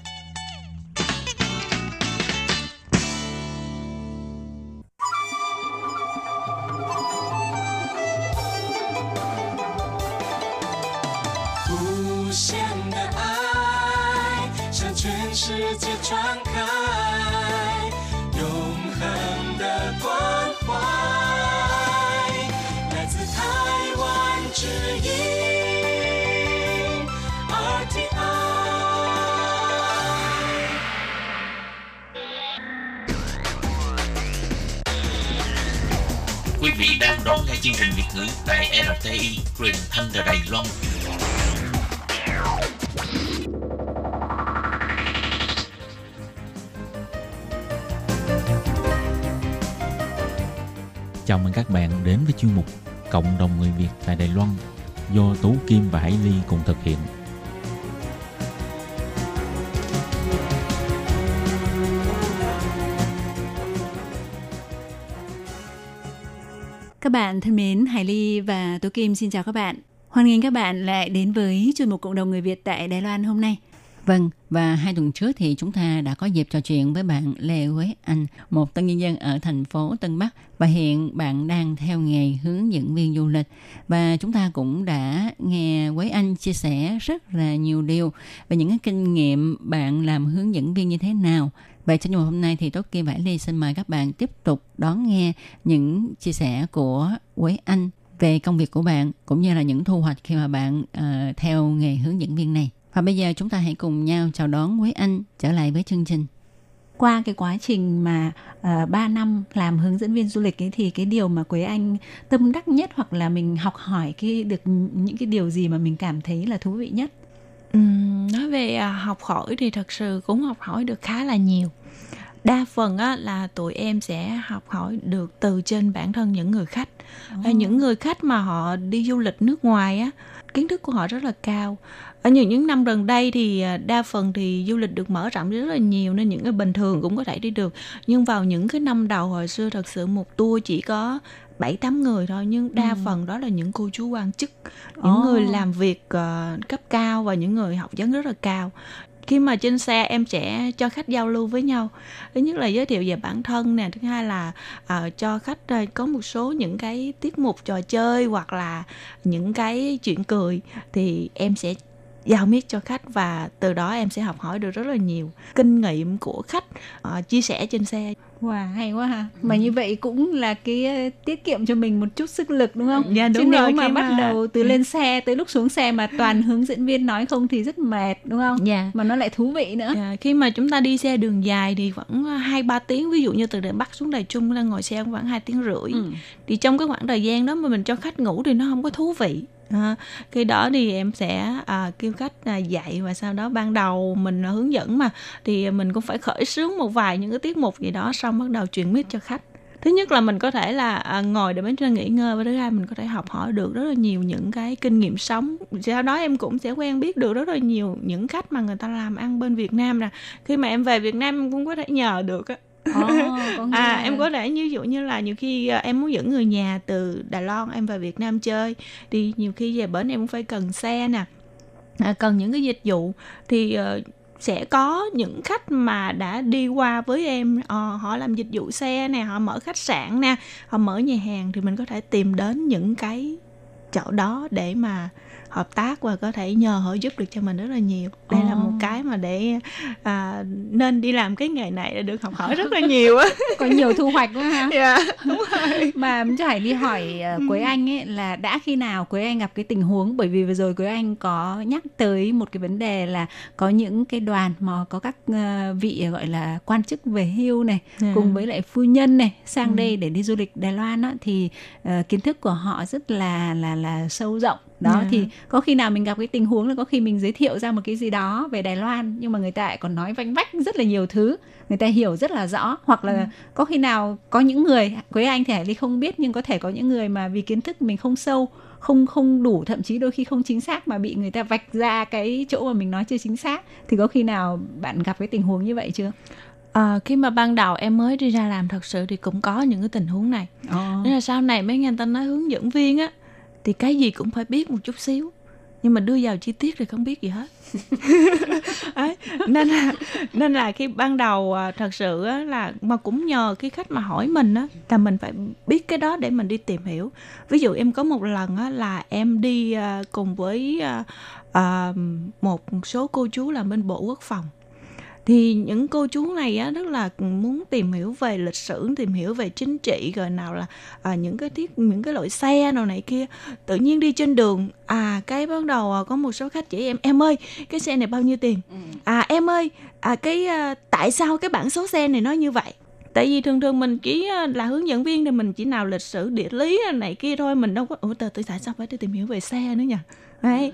Quý vị đang đón nghe chương trình Việt ngữ tại RTI, truyền thanh từ Đài Loan. Chào mừng các bạn đến với chuyên mục Cộng đồng người Việt tại Đài Loan do Tú Kim và Hải Ly cùng thực hiện. Các bạn thân mến, Hải Ly và Tố Kim xin chào các bạn. Hoan nghênh các bạn lại đến với chuyên mục Cộng đồng người Việt tại Đài Loan hôm nay. Vâng, và 2 tuần trước thì chúng ta đã có dịp trò chuyện với bạn Lê Quế Anh, một tân nhân dân ở thành phố Tân Bắc, và hiện bạn đang theo nghề hướng dẫn viên du lịch. Và chúng ta cũng đã nghe Quế Anh chia sẻ rất là nhiều điều về những cái kinh nghiệm bạn làm hướng dẫn viên như thế nào. Vậy trong ngày hôm nay thì Tốt Kim Vải Ly xin mời các bạn tiếp tục đón nghe những chia sẻ của Quế Anh về công việc của bạn, cũng như là những thu hoạch khi mà bạn theo nghề hướng dẫn viên này. Và bây giờ chúng ta hãy cùng nhau chào đón Quế Anh trở lại với chương trình. Qua cái quá trình mà 3 năm làm hướng dẫn viên du lịch ấy, thì cái điều mà Quế Anh tâm đắc nhất, hoặc là mình học hỏi được những cái điều gì mà mình cảm thấy là thú vị nhất? Nói về học hỏi thì thật sự cũng học hỏi được khá là nhiều. Đa phần á, là tụi em sẽ học hỏi được từ trên bản thân những người khách. Những người khách mà họ đi du lịch nước ngoài á, kiến thức của họ rất là cao. Ở những năm gần đây thì đa phần thì du lịch được mở rộng rất là nhiều, nên những cái bình thường cũng có thể đi được. Nhưng vào những cái năm đầu hồi xưa, thật sự một tour chỉ có 7-8 người thôi, nhưng đa phần đó là những cô chú quan chức, những người làm việc cấp cao và những người học vấn rất là cao. Khi mà trên xe em sẽ cho khách giao lưu với nhau. Thứ nhất là giới thiệu về bản thân nè, thứ hai là cho khách có một số những cái tiết mục trò chơi hoặc là những cái chuyện cười thì em sẽ giao miết cho khách, và từ đó em sẽ học hỏi được rất là nhiều kinh nghiệm của khách chia sẻ trên xe. Wow, hay quá ha. Mà như vậy cũng là cái tiết kiệm cho mình một chút sức lực, đúng không? Dạ, đúng. Chứ rồi, nếu mà bắt đầu từ lên xe tới lúc xuống xe mà toàn hướng dẫn viên nói không thì rất mệt, đúng không? Dạ. Mà nó lại thú vị nữa. Dạ. Khi mà chúng ta đi xe đường dài thì khoảng 2-3 tiếng, ví dụ như từ Đài Bắc xuống Đài Trung là ngồi xe khoảng 2 tiếng rưỡi. Thì trong cái khoảng thời gian đó mà mình cho khách ngủ thì nó không có thú vị. Khi đó thì em sẽ kêu khách dạy, và sau đó ban đầu mình hướng dẫn mà thì mình cũng phải khởi xướng một vài những cái tiết mục gì đó, xong bắt đầu truyền mic cho khách. Thứ nhất là mình có thể là ngồi để bên trên nghỉ ngơi, và thứ hai mình có thể học hỏi được rất là nhiều những cái kinh nghiệm sống. Sau đó em cũng sẽ quen biết được rất là nhiều những khách mà người ta làm ăn bên Việt Nam nè. Khi mà em về Việt Nam em cũng có thể nhờ được á. Em có thể ví dụ như là nhiều khi em muốn dẫn người nhà từ Đài Loan em về Việt Nam chơi, thì nhiều khi về bển em cũng phải cần xe nè, cần những cái dịch vụ, thì sẽ có những khách mà đã đi qua với em, họ làm dịch vụ xe nè, họ mở khách sạn nè, họ mở nhà hàng, thì mình có thể tìm đến những cái chỗ đó để mà hợp tác và có thể nhờ họ giúp được cho mình rất là nhiều. Đây là một cái mà để nên đi làm cái nghề này để được học hỏi rất là nhiều. Có nhiều thu hoạch quá ha. Dạ, đúng rồi. Mà cho Hải đi hỏi Quế Anh ấy, là đã khi nào Quế Anh gặp cái tình huống, bởi vì vừa rồi Quế Anh có nhắc tới một cái vấn đề là có những cái đoàn mà có các vị gọi là quan chức về hưu này, cùng với lại phu nhân này sang đây để đi du lịch Đài Loan đó, thì kiến thức của họ rất là sâu rộng. Đó, thì có khi nào mình gặp cái tình huống là có khi mình giới thiệu ra một cái gì đó về Đài Loan, nhưng mà người ta lại còn nói vanh vách rất là nhiều thứ, người ta hiểu rất là rõ. Hoặc là có khi nào có những người, Quế Anh thì Hải Ly không biết, nhưng có thể có những người mà vì kiến thức mình không sâu, không đủ, thậm chí đôi khi không chính xác, mà bị người ta vạch ra cái chỗ mà mình nói chưa chính xác. Thì có khi nào bạn gặp cái tình huống như vậy chưa? Khi mà ban đầu em mới đi ra làm, thật sự thì cũng có những cái tình huống này. Nên là sau này mấy người ta nói hướng dẫn viên á, thì cái gì cũng phải biết một chút xíu, nhưng mà đưa vào chi tiết thì không biết gì hết. Nên là khi ban đầu thật sự là mà cũng nhờ cái khách mà hỏi mình á, là mình phải biết cái đó để mình đi tìm hiểu. Ví dụ em có một lần á, là em đi cùng với một số cô chú làm bên Bộ Quốc phòng. Thì những cô chú này á, rất là muốn tìm hiểu về lịch sử, tìm hiểu về chính trị, rồi nào là những cái loại xe nào này kia. Tự nhiên đi trên đường, cái bắt đầu có một số khách chỉ em ơi, cái xe này bao nhiêu tiền? Em ơi, tại sao cái bảng số xe này nó như vậy? Tại vì thường mình chỉ là hướng dẫn viên thì mình chỉ nào lịch sử, địa lý này kia thôi, mình đâu có tại sao phải đi tìm hiểu về xe nữa nhỉ? Đấy,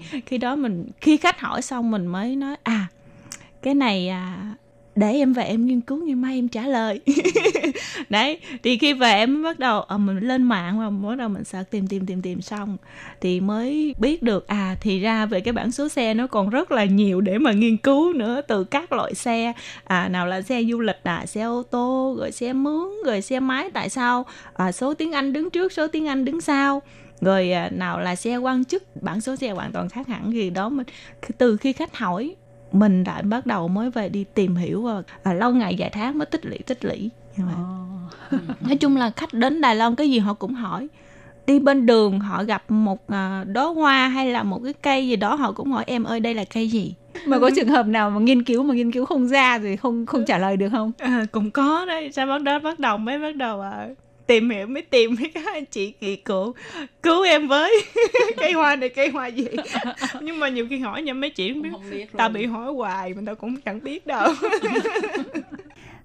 khi khách hỏi xong mình mới nói cái này để em về em nghiên cứu, ngày mai em trả lời. Đấy, thì khi về em bắt đầu mình lên mạng và bắt đầu mình sợ tìm xong thì mới biết được thì ra về cái bảng số xe nó còn rất là nhiều để mà nghiên cứu nữa, từ các loại xe, nào là xe du lịch, xe ô tô, rồi xe mướn, rồi xe máy, tại sao số tiếng Anh đứng trước, số tiếng Anh đứng sau. Rồi nào là xe quan chức, bảng số xe hoàn toàn khác hẳn gì đó. Từ khi khách hỏi mình đã bắt đầu mới về đi tìm hiểu, và lâu ngày vài tháng mới tích lũy. Nói chung là khách đến Đài Loan cái gì họ cũng hỏi. Đi bên đường họ gặp một đóa hoa hay là một cái cây gì đó, họ cũng hỏi em ơi đây là cây gì. Mà có trường hợp nào mà nghiên cứu không ra rồi không trả lời được không? Cũng có đấy. Sau đó bắt đầu tìm hiểu mấy cái chị kỳ cụ cứu em với. Cây hoa này cây hoa gì. Nhưng mà nhiều khi hỏi nha, mấy chị không biết ta bị hỏi hoài mình ta cũng chẳng biết đâu.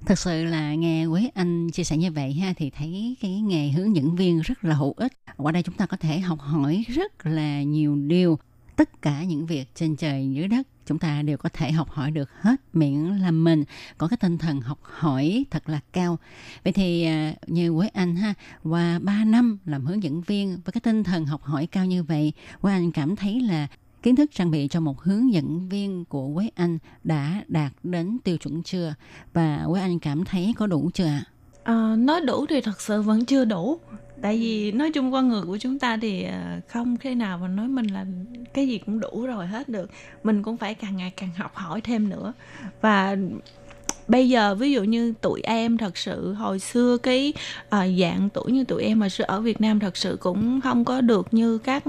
Thật sự là nghe Quế Anh chia sẻ như vậy ha, thì thấy cái nghề hướng dẫn viên rất là hữu ích. Qua đây chúng ta có thể học hỏi rất là nhiều điều. Tất cả những việc trên trời dưới đất chúng ta đều có thể học hỏi được hết, miễn là mình có cái tinh thần học hỏi thật là cao. Vậy thì như Quế Anh ha, qua 3 năm làm hướng dẫn viên với cái tinh thần học hỏi cao như vậy, Quế Anh cảm thấy là kiến thức trang bị cho một hướng dẫn viên của Quế Anh đã đạt đến tiêu chuẩn chưa? Và Quế Anh cảm thấy có đủ chưa ạ? Nói đủ thì thật sự vẫn chưa đủ. Tại vì nói chung con người của chúng ta thì không khi nào mà nói mình là cái gì cũng đủ rồi hết được. Mình cũng phải càng ngày càng học hỏi thêm nữa. Và bây giờ ví dụ như tụi em thật sự hồi xưa cái dạng tuổi như tụi em hồi xưa ở Việt Nam thật sự cũng không có được như các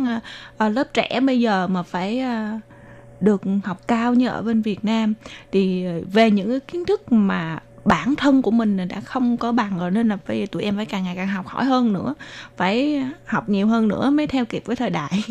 lớp trẻ bây giờ mà phải được học cao như ở bên Việt Nam. Thì về những cái kiến thức mà bản thân của mình đã không có bằng rồi, nên là tụi em phải càng ngày càng học hỏi hơn nữa, phải học nhiều hơn nữa mới theo kịp với thời đại.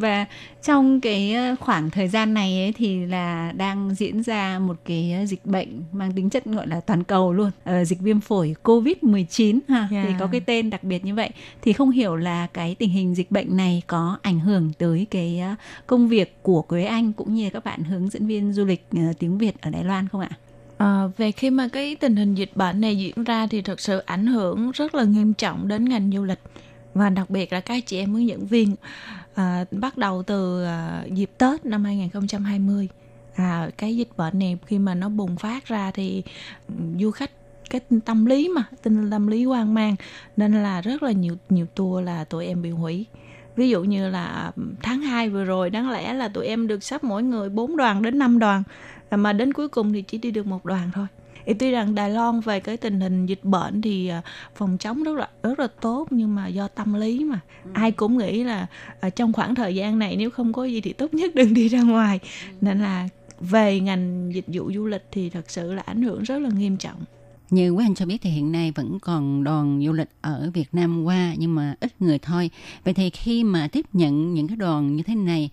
Và trong cái khoảng thời gian này ấy, thì là đang diễn ra một cái dịch bệnh mang tính chất gọi là toàn cầu luôn, dịch viêm phổi COVID-19 ha, thì có cái tên đặc biệt như vậy. Thì không hiểu là cái tình hình dịch bệnh này có ảnh hưởng tới cái công việc của Quế Anh cũng như các bạn hướng dẫn viên du lịch tiếng Việt ở Đài Loan không ạ? Về khi mà cái tình hình dịch bệnh này diễn ra thì thực sự ảnh hưởng rất là nghiêm trọng đến ngành du lịch, và đặc biệt là các chị em hướng dẫn viên. Bắt đầu từ dịp Tết năm 2020, cái dịch bệnh này khi mà nó bùng phát ra thì du khách cái tâm lý hoang mang, nên là rất là nhiều tour là tụi em bị hủy. Ví dụ như là tháng 2 vừa rồi đáng lẽ là tụi em được sắp mỗi người 4 đoàn đến 5 đoàn, mà đến cuối cùng thì chỉ đi được 1 đoàn thôi. Tuy rằng Đài Loan về cái tình hình dịch bệnh thì phòng chống rất là tốt, nhưng mà do tâm lý mà ai cũng nghĩ là trong khoảng thời gian này nếu không có gì thì tốt nhất đừng đi ra ngoài, nên là về ngành dịch vụ du lịch thì thật sự là ảnh hưởng rất là nghiêm trọng. Như Quế Anh cho biết thì hiện nay vẫn còn đoàn du lịch ở Việt Nam qua, nhưng mà ít người thôi. Vậy thì khi mà tiếp nhận những cái đoàn như thế này,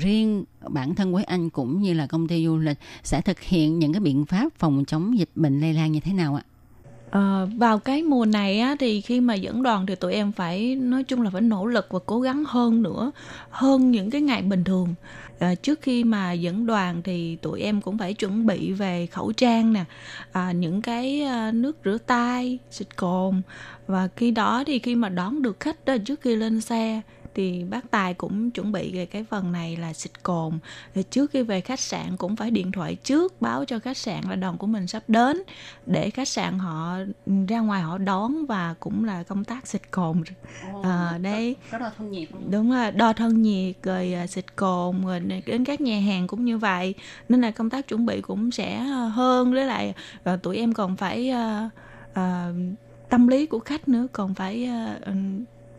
riêng bản thân Quế Anh cũng như là công ty du lịch sẽ thực hiện những cái biện pháp phòng chống dịch bệnh lây lan như thế nào ạ? Vào cái mùa này á, thì khi mà dẫn đoàn thì tụi em phải nói chung là phải nỗ lực và cố gắng hơn nữa, hơn những cái ngày bình thường. Trước khi mà dẫn đoàn thì tụi em cũng phải chuẩn bị về khẩu trang nè, những cái nước rửa tay, xịt cồn. Và khi đó thì khi mà đón được khách đó, trước khi lên xe thì bác Tài cũng chuẩn bị về cái phần này là xịt cồn. Rồi trước khi về khách sạn cũng phải điện thoại trước báo cho khách sạn là đoàn của mình sắp đến, để khách sạn họ ra ngoài họ đón, và cũng là công tác xịt cồn. Đấy. Có đo thân nhiệt. Đúng rồi, đo thân nhiệt rồi xịt cồn, rồi đến các nhà hàng cũng như vậy. Nên là công tác chuẩn bị cũng sẽ hơn, với lại tụi em còn phải tâm lý của khách nữa, còn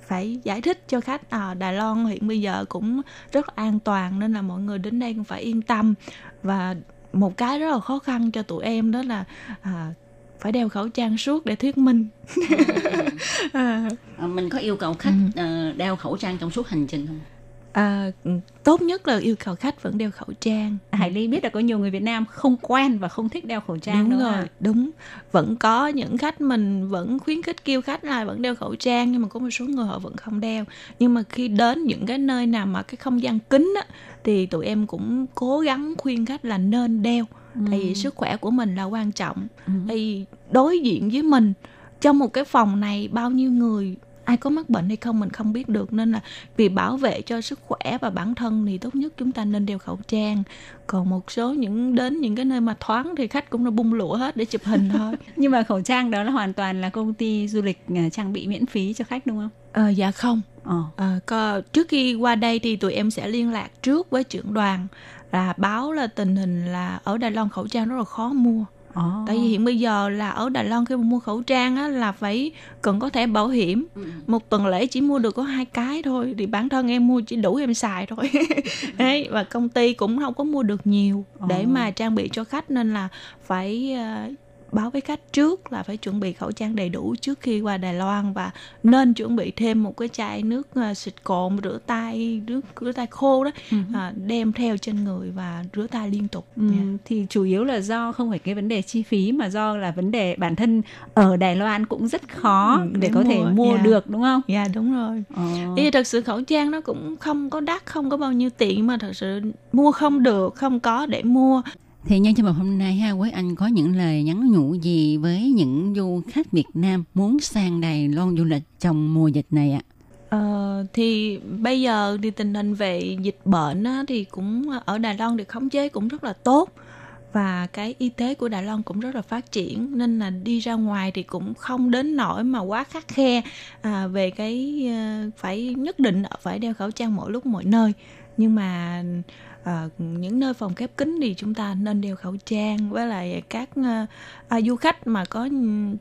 phải giải thích cho khách Đài Loan hiện bây giờ cũng rất an toàn, nên là mọi người đến đây cũng phải yên tâm. Và một cái rất là khó khăn cho tụi em đó là phải đeo khẩu trang suốt để thuyết minh. Mình có yêu cầu khách đeo khẩu trang trong suốt hành trình không? Tốt nhất là yêu cầu khách vẫn đeo khẩu trang. Hải Ly biết là có nhiều người Việt Nam không quen và không thích đeo khẩu trang. Đúng rồi, đúng. Vẫn có những khách mình vẫn khuyến khích kêu khách là vẫn đeo khẩu trang, nhưng mà có một số người họ vẫn không đeo. Nhưng mà khi đến những cái nơi nào mà cái không gian kín á, thì tụi em cũng cố gắng khuyên khách là nên đeo. Tại vì sức khỏe của mình là quan trọng. Thì đối diện với mình, trong một cái phòng này bao nhiêu người, ai có mắc bệnh hay không mình không biết được, nên là vì bảo vệ cho sức khỏe và bản thân thì tốt nhất chúng ta nên đeo khẩu trang. Còn một số đến những cái nơi mà thoáng thì khách cũng đã bung lụa hết để chụp hình thôi. Nhưng mà khẩu trang đó là hoàn toàn là công ty du lịch trang bị miễn phí cho khách đúng không? Dạ không. Trước khi qua đây thì tụi em sẽ liên lạc trước với trưởng đoàn là báo là tình hình là ở Đài Loan khẩu trang rất là khó mua. Tại vì hiện bây giờ là ở Đài Loan khi mà mua khẩu trang á, là phải cần có thẻ bảo hiểm. Một tuần lễ chỉ mua được có 2 cái thôi, thì bản thân em mua chỉ đủ em xài thôi. Đấy, và công ty cũng không có mua được nhiều để mà trang bị cho khách, nên là phải báo với khách trước là phải chuẩn bị khẩu trang đầy đủ trước khi qua Đài Loan, và nên chuẩn bị thêm một cái chai nước xịt cồn, rửa tay khô đó, đem theo trên người và rửa tay liên tục. Thì chủ yếu là do không phải cái vấn đề chi phí, mà do là vấn đề bản thân ở Đài Loan cũng rất khó để có thể mua được, đúng không? Dạ, đúng rồi. Thì thật sự khẩu trang nó cũng không có đắt, không có bao nhiêu tiền, mà thật sự mua không được, không có để mua. Thì nhân chương trình hôm nay ha, Quế Anh có những lời nhắn nhủ gì với những du khách Việt Nam muốn sang Đài Loan du lịch trong mùa dịch này ạ? Thì bây giờ thì tình hình về dịch bệnh á, thì cũng ở Đài Loan được khống chế cũng rất là tốt, và cái y tế của Đài Loan cũng rất là phát triển, nên là đi ra ngoài thì cũng không đến nỗi mà quá khắt khe về cái phải nhất định phải đeo khẩu trang mỗi lúc mỗi nơi. Nhưng mà những nơi phòng khép kín thì chúng ta nên đeo khẩu trang, với lại các du khách mà có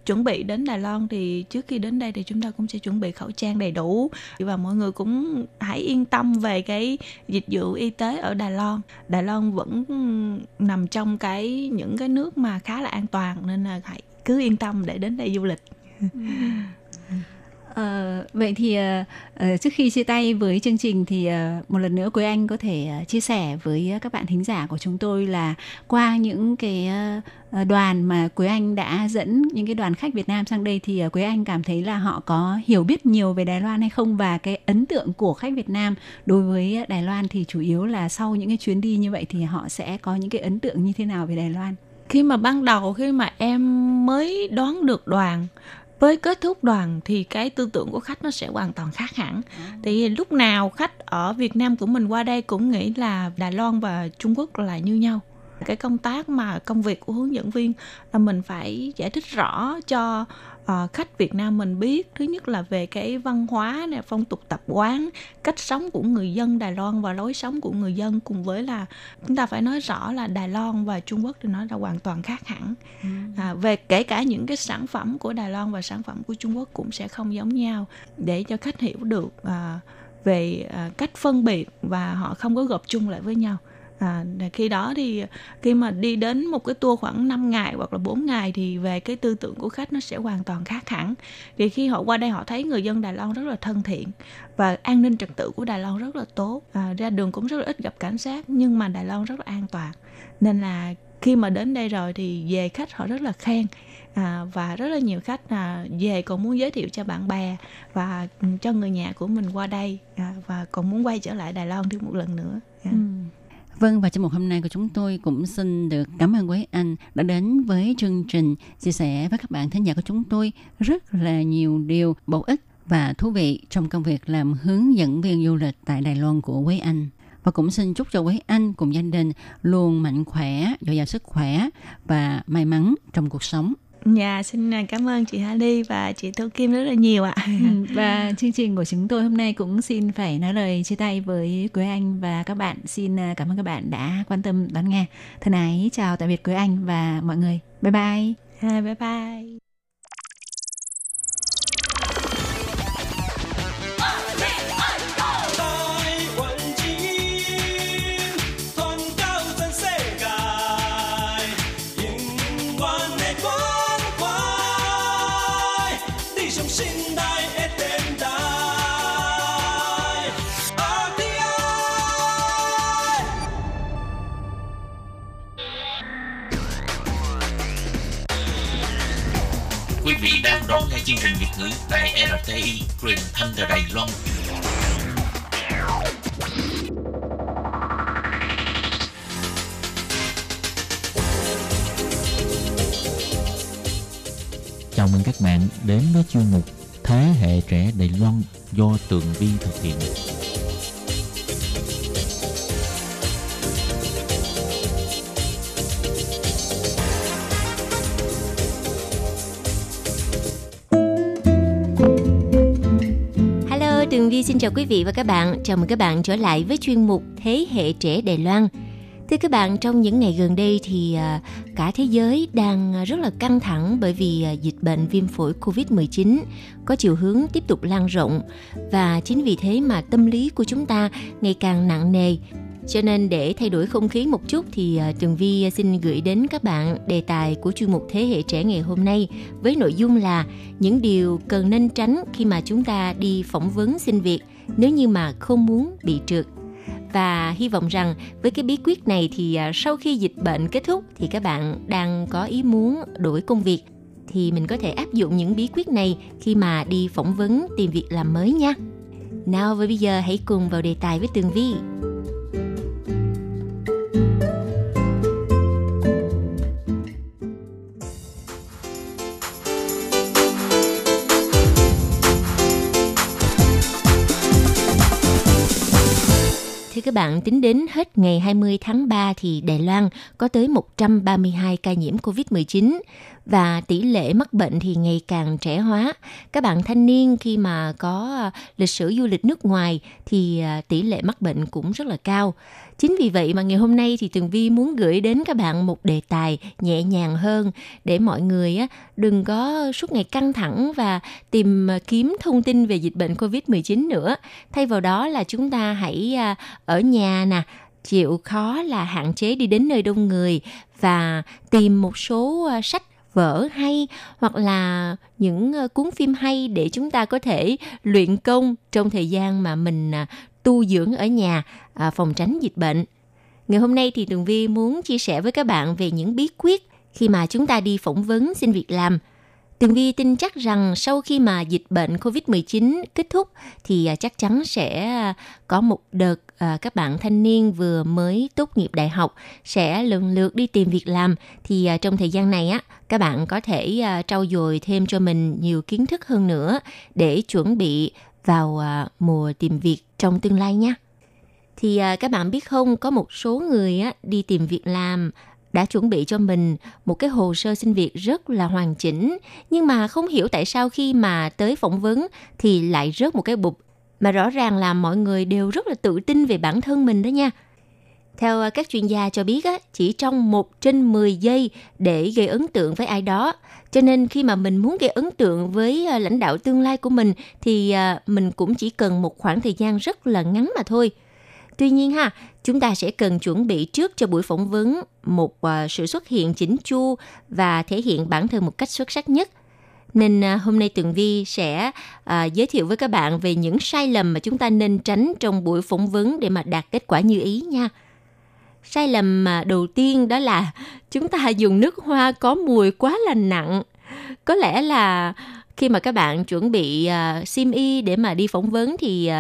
chuẩn bị đến Đài Loan thì trước khi đến đây thì chúng ta cũng sẽ chuẩn bị khẩu trang đầy đủ, và mọi người cũng hãy yên tâm về cái dịch vụ y tế ở Đài Loan. Đài Loan vẫn nằm trong những cái nước mà khá là an toàn, nên là hãy cứ yên tâm để đến đây du lịch. Vậy thì trước khi chia tay với chương trình thì một lần nữa Quế Anh có thể chia sẻ với các bạn thính giả của chúng tôi là qua những cái đoàn mà Quế Anh đã dẫn, những cái đoàn khách Việt Nam sang đây, thì Quế Anh cảm thấy là họ có hiểu biết nhiều về Đài Loan hay không, và cái ấn tượng của khách Việt Nam đối với Đài Loan thì chủ yếu là sau những cái chuyến đi như vậy thì họ sẽ có những cái ấn tượng như thế nào về Đài Loan? Khi mà ban đầu, khi mà em mới đón được đoàn với kết thúc đoàn thì cái tư tưởng của khách nó sẽ hoàn toàn khác hẳn. Thì lúc nào khách ở Việt Nam của mình qua đây cũng nghĩ là Đài Loan và Trung Quốc là như nhau. Cái công tác mà công việc của hướng dẫn viên là mình phải giải thích rõ cho khách Việt Nam mình biết, thứ nhất là về cái văn hóa này, phong tục tập quán, cách sống của người dân Đài Loan và lối sống của người dân, cùng với là chúng ta phải nói rõ là Đài Loan và Trung Quốc thì nó là hoàn toàn khác hẳn. Về kể cả những cái sản phẩm của Đài Loan và sản phẩm của Trung Quốc cũng sẽ không giống nhau, để cho khách hiểu được về cách phân biệt và họ không có gộp chung lại với nhau. Khi đó thì khi mà đi đến một cái tour khoảng 5 ngày hoặc là 4 ngày thì về cái tư tưởng của khách nó sẽ hoàn toàn khác hẳn. Thì khi họ qua đây họ thấy người dân Đài Loan rất là thân thiện, và an ninh trật tự của Đài Loan rất là tốt, ra đường cũng rất là ít gặp cảnh sát, nhưng mà Đài Loan rất là an toàn. Nên là khi mà đến đây rồi thì về khách họ rất là khen, và rất là nhiều khách về còn muốn giới thiệu cho bạn bè và cho người nhà của mình qua đây, và còn muốn quay trở lại Đài Loan thêm một lần nữa. Vâng, và trong một hôm nay của chúng tôi cũng xin được cảm ơn Quế Anh đã đến với chương trình, chia sẻ với các bạn thính giả của chúng tôi rất là nhiều điều bổ ích và thú vị trong công việc làm hướng dẫn viên du lịch tại Đài Loan của Quế Anh. Và cũng xin chúc cho Quế Anh cùng gia đình luôn mạnh khỏe, dồi dào sức khỏe và may mắn trong cuộc sống. Dạ, xin cảm ơn chị Hà Ly và chị Thu Kim rất là nhiều ạ. Và chương trình của chúng tôi hôm nay cũng xin phải nói lời chia tay với Quế Anh và các bạn. Xin cảm ơn các bạn đã quan tâm đón nghe. Thân ái chào tạm biệt Quế Anh và mọi người. Bye bye. Bye bye. Quý vị đang đón nghe chương trình Việt ngữ tại RTI, truyền thanh từ Đài Loan. Chào mừng các bạn đến với chuyên mục Thế hệ trẻ Đài Loan do Tường Vi thực hiện. Xin chào quý vị và các bạn, chào mừng các bạn trở lại với chuyên mục Thế hệ trẻ Đài Loan. Thưa các bạn, trong những ngày gần đây thì cả thế giới đang rất là căng thẳng bởi vì dịch bệnh viêm phổi COVID-19 có chiều hướng tiếp tục lan rộng, và chính vì thế mà tâm lý của chúng ta ngày càng nặng nề. Cho nên để thay đổi không khí một chút thì Tường Vi xin gửi đến các bạn đề tài của chuyên mục Thế hệ trẻ ngày hôm nay với nội dung là những điều cần nên tránh khi mà chúng ta đi phỏng vấn xin việc nếu như mà không muốn bị trượt. Và hy vọng rằng với cái bí quyết này thì sau khi dịch bệnh kết thúc thì các bạn đang có ý muốn đổi công việc thì mình có thể áp dụng những bí quyết này khi mà đi phỏng vấn tìm việc làm mới nha. Nào, và bây giờ hãy cùng vào đề tài với Tường Vi. Các bạn, tính đến hết ngày 20 tháng 3 thì Đài Loan có tới 132 ca nhiễm COVID-19 và tỷ lệ mắc bệnh thì ngày càng trẻ hóa. Các bạn thanh niên khi mà có lịch sử du lịch nước ngoài thì tỷ lệ mắc bệnh cũng rất là cao. Chính vì vậy mà ngày hôm nay thì Tường Vi muốn gửi đến các bạn một đề tài nhẹ nhàng hơn để mọi người đừng có suốt ngày căng thẳng và tìm kiếm thông tin về dịch bệnh COVID-19 nữa. Thay vào đó là chúng ta hãy ở nhà nè, chịu khó là hạn chế đi đến nơi đông người và tìm một số sách vở hay hoặc là những cuốn phim hay để chúng ta có thể luyện công trong thời gian mà mình tu dưỡng ở nhà, phòng tránh dịch bệnh. Ngày hôm nay thì Tường Vi muốn chia sẻ với các bạn về những bí quyết khi mà chúng ta đi phỏng vấn xin việc làm. Tường Vi tin chắc rằng sau khi mà dịch bệnh COVID-19 kết thúc thì chắc chắn sẽ có một đợt các bạn thanh niên vừa mới tốt nghiệp đại học sẽ lần lượt đi tìm việc làm. Thì trong thời gian này các bạn có thể trau dồi thêm cho mình nhiều kiến thức hơn nữa để chuẩn bị vào mùa tìm việc trong tương lai nha. Thì các bạn biết không, có một số người đi tìm việc làm đã chuẩn bị cho mình một cái hồ sơ xin việc rất là hoàn chỉnh, nhưng mà không hiểu tại sao khi mà tới phỏng vấn thì lại rớt một cái bụp, mà rõ ràng là mọi người đều rất là tự tin về bản thân mình đó nha. Theo các chuyên gia cho biết, chỉ trong 1 trên 10 giây để gây ấn tượng với ai đó. Cho nên khi mà mình muốn gây ấn tượng với lãnh đạo tương lai của mình thì mình cũng chỉ cần một khoảng thời gian rất là ngắn mà thôi. Tuy nhiên chúng ta sẽ cần chuẩn bị trước cho buổi phỏng vấn một sự xuất hiện chỉnh chu và thể hiện bản thân một cách xuất sắc nhất. Nên hôm nay Tường Vi sẽ giới thiệu với các bạn về những sai lầm mà chúng ta nên tránh trong buổi phỏng vấn để mà đạt kết quả như ý nha. Sai lầm đầu tiên đó là chúng ta dùng nước hoa có mùi quá là nặng. Có lẽ là khi mà các bạn chuẩn bị xiêm y để mà đi phỏng vấn thì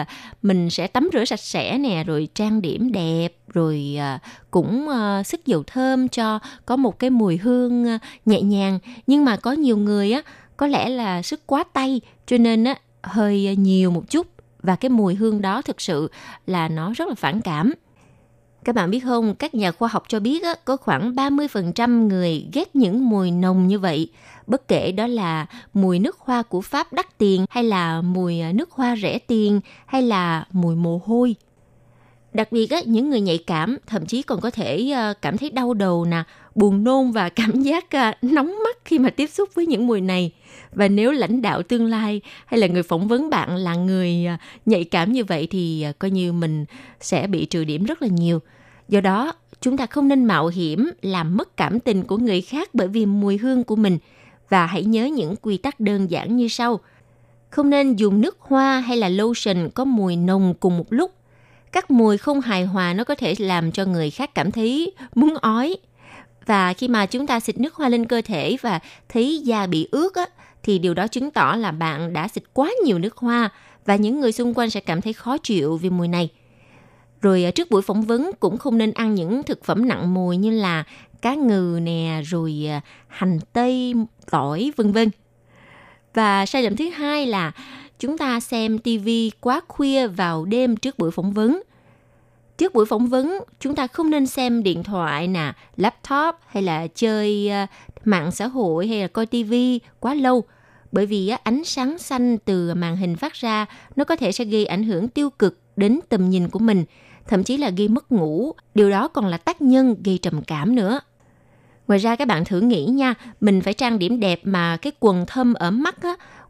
mình sẽ tắm rửa sạch sẽ nè, rồi trang điểm đẹp, rồi cũng xức dầu thơm cho có một cái mùi hương nhẹ nhàng. Nhưng mà có nhiều người có lẽ là sức quá tay, cho nên hơi nhiều một chút và cái mùi hương đó thực sự là nó rất là phản cảm. Các bạn biết không, các nhà khoa học cho biết có khoảng 30% người ghét những mùi nồng như vậy, bất kể đó là mùi nước hoa của Pháp đắt tiền hay là mùi nước hoa rẻ tiền hay là mùi mồ hôi. Đặc biệt những người nhạy cảm thậm chí còn có thể cảm thấy đau đầu nè, buồn nôn và cảm giác nóng mắt khi mà tiếp xúc với những mùi này. Và nếu lãnh đạo tương lai hay là người phỏng vấn bạn là người nhạy cảm như vậy thì coi như mình sẽ bị trừ điểm rất là nhiều. Do đó, chúng ta không nên mạo hiểm làm mất cảm tình của người khác bởi vì mùi hương của mình. Và hãy nhớ những quy tắc đơn giản như sau. Không nên dùng nước hoa hay là lotion có mùi nồng cùng một lúc. Các mùi không hài hòa nó có thể làm cho người khác cảm thấy muốn ói. Và khi mà chúng ta xịt nước hoa lên cơ thể và thấy da bị ướt thì điều đó chứng tỏ là bạn đã xịt quá nhiều nước hoa và những người xung quanh sẽ cảm thấy khó chịu vì mùi này. Rồi trước buổi phỏng vấn cũng không nên ăn những thực phẩm nặng mùi như là cá ngừ nè, rồi hành tây, tỏi, vân vân. Và sai lầm thứ hai là chúng ta xem TV quá khuya vào đêm trước buổi phỏng vấn. Trước buổi phỏng vấn, chúng ta không nên xem điện thoại nè, laptop hay là chơi mạng xã hội hay là coi TV quá lâu. Bởi vì ánh sáng xanh từ màn hình phát ra nó có thể sẽ gây ảnh hưởng tiêu cực đến tầm nhìn của mình, thậm chí là gây mất ngủ. Điều đó còn là tác nhân gây trầm cảm nữa. Ngoài ra các bạn thử nghĩ nha, mình phải trang điểm đẹp mà cái quầng thâm ở mắt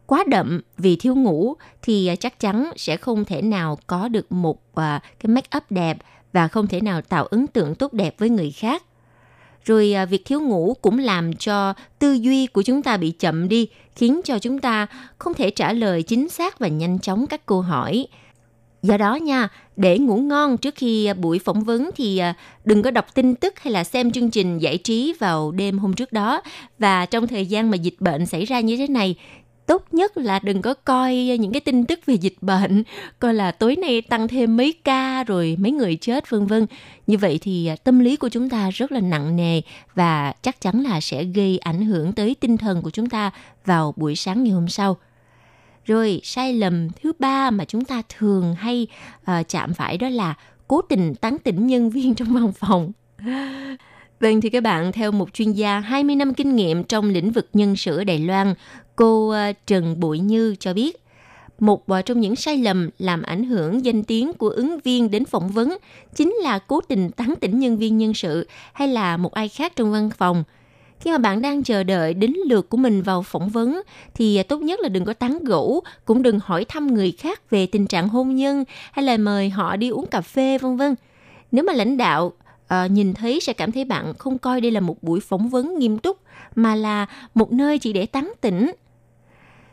quá đậm vì thiếu ngủ thì chắc chắn sẽ không thể nào có được một cái make up đẹp và không thể nào tạo ấn tượng tốt đẹp với người khác. Rồi việc thiếu ngủ cũng làm cho tư duy của chúng ta bị chậm đi, khiến cho chúng ta không thể trả lời chính xác và nhanh chóng các câu hỏi. Do đó nha, để ngủ ngon trước khi buổi phỏng vấn thì đừng có đọc tin tức hay là xem chương trình giải trí vào đêm hôm trước đó. Và trong thời gian mà dịch bệnh xảy ra như thế này, tốt nhất là đừng có coi những cái tin tức về dịch bệnh, coi là tối nay tăng thêm mấy ca rồi mấy người chết vân vân. Như vậy thì tâm lý của chúng ta rất là nặng nề và chắc chắn là sẽ gây ảnh hưởng tới tinh thần của chúng ta vào buổi sáng ngày hôm sau. Rồi sai lầm thứ ba mà chúng ta thường hay chạm phải đó là cố tình tán tỉnh nhân viên trong văn phòng. Vâng, thì các bạn, theo một chuyên gia 20 năm kinh nghiệm trong lĩnh vực nhân sự Đài Loan, cô Trần Bội Như cho biết, một trong những sai lầm làm ảnh hưởng danh tiếng của ứng viên đến phỏng vấn chính là cố tình tán tỉnh nhân viên nhân sự hay là một ai khác trong văn phòng. Khi mà bạn đang chờ đợi đến lượt của mình vào phỏng vấn thì tốt nhất là đừng có tán gẫu, cũng đừng hỏi thăm người khác về tình trạng hôn nhân hay là mời họ đi uống cà phê v.v. Nếu mà lãnh đạo nhìn thấy sẽ cảm thấy bạn không coi đây là một buổi phỏng vấn nghiêm túc mà là một nơi chỉ để tán tỉnh.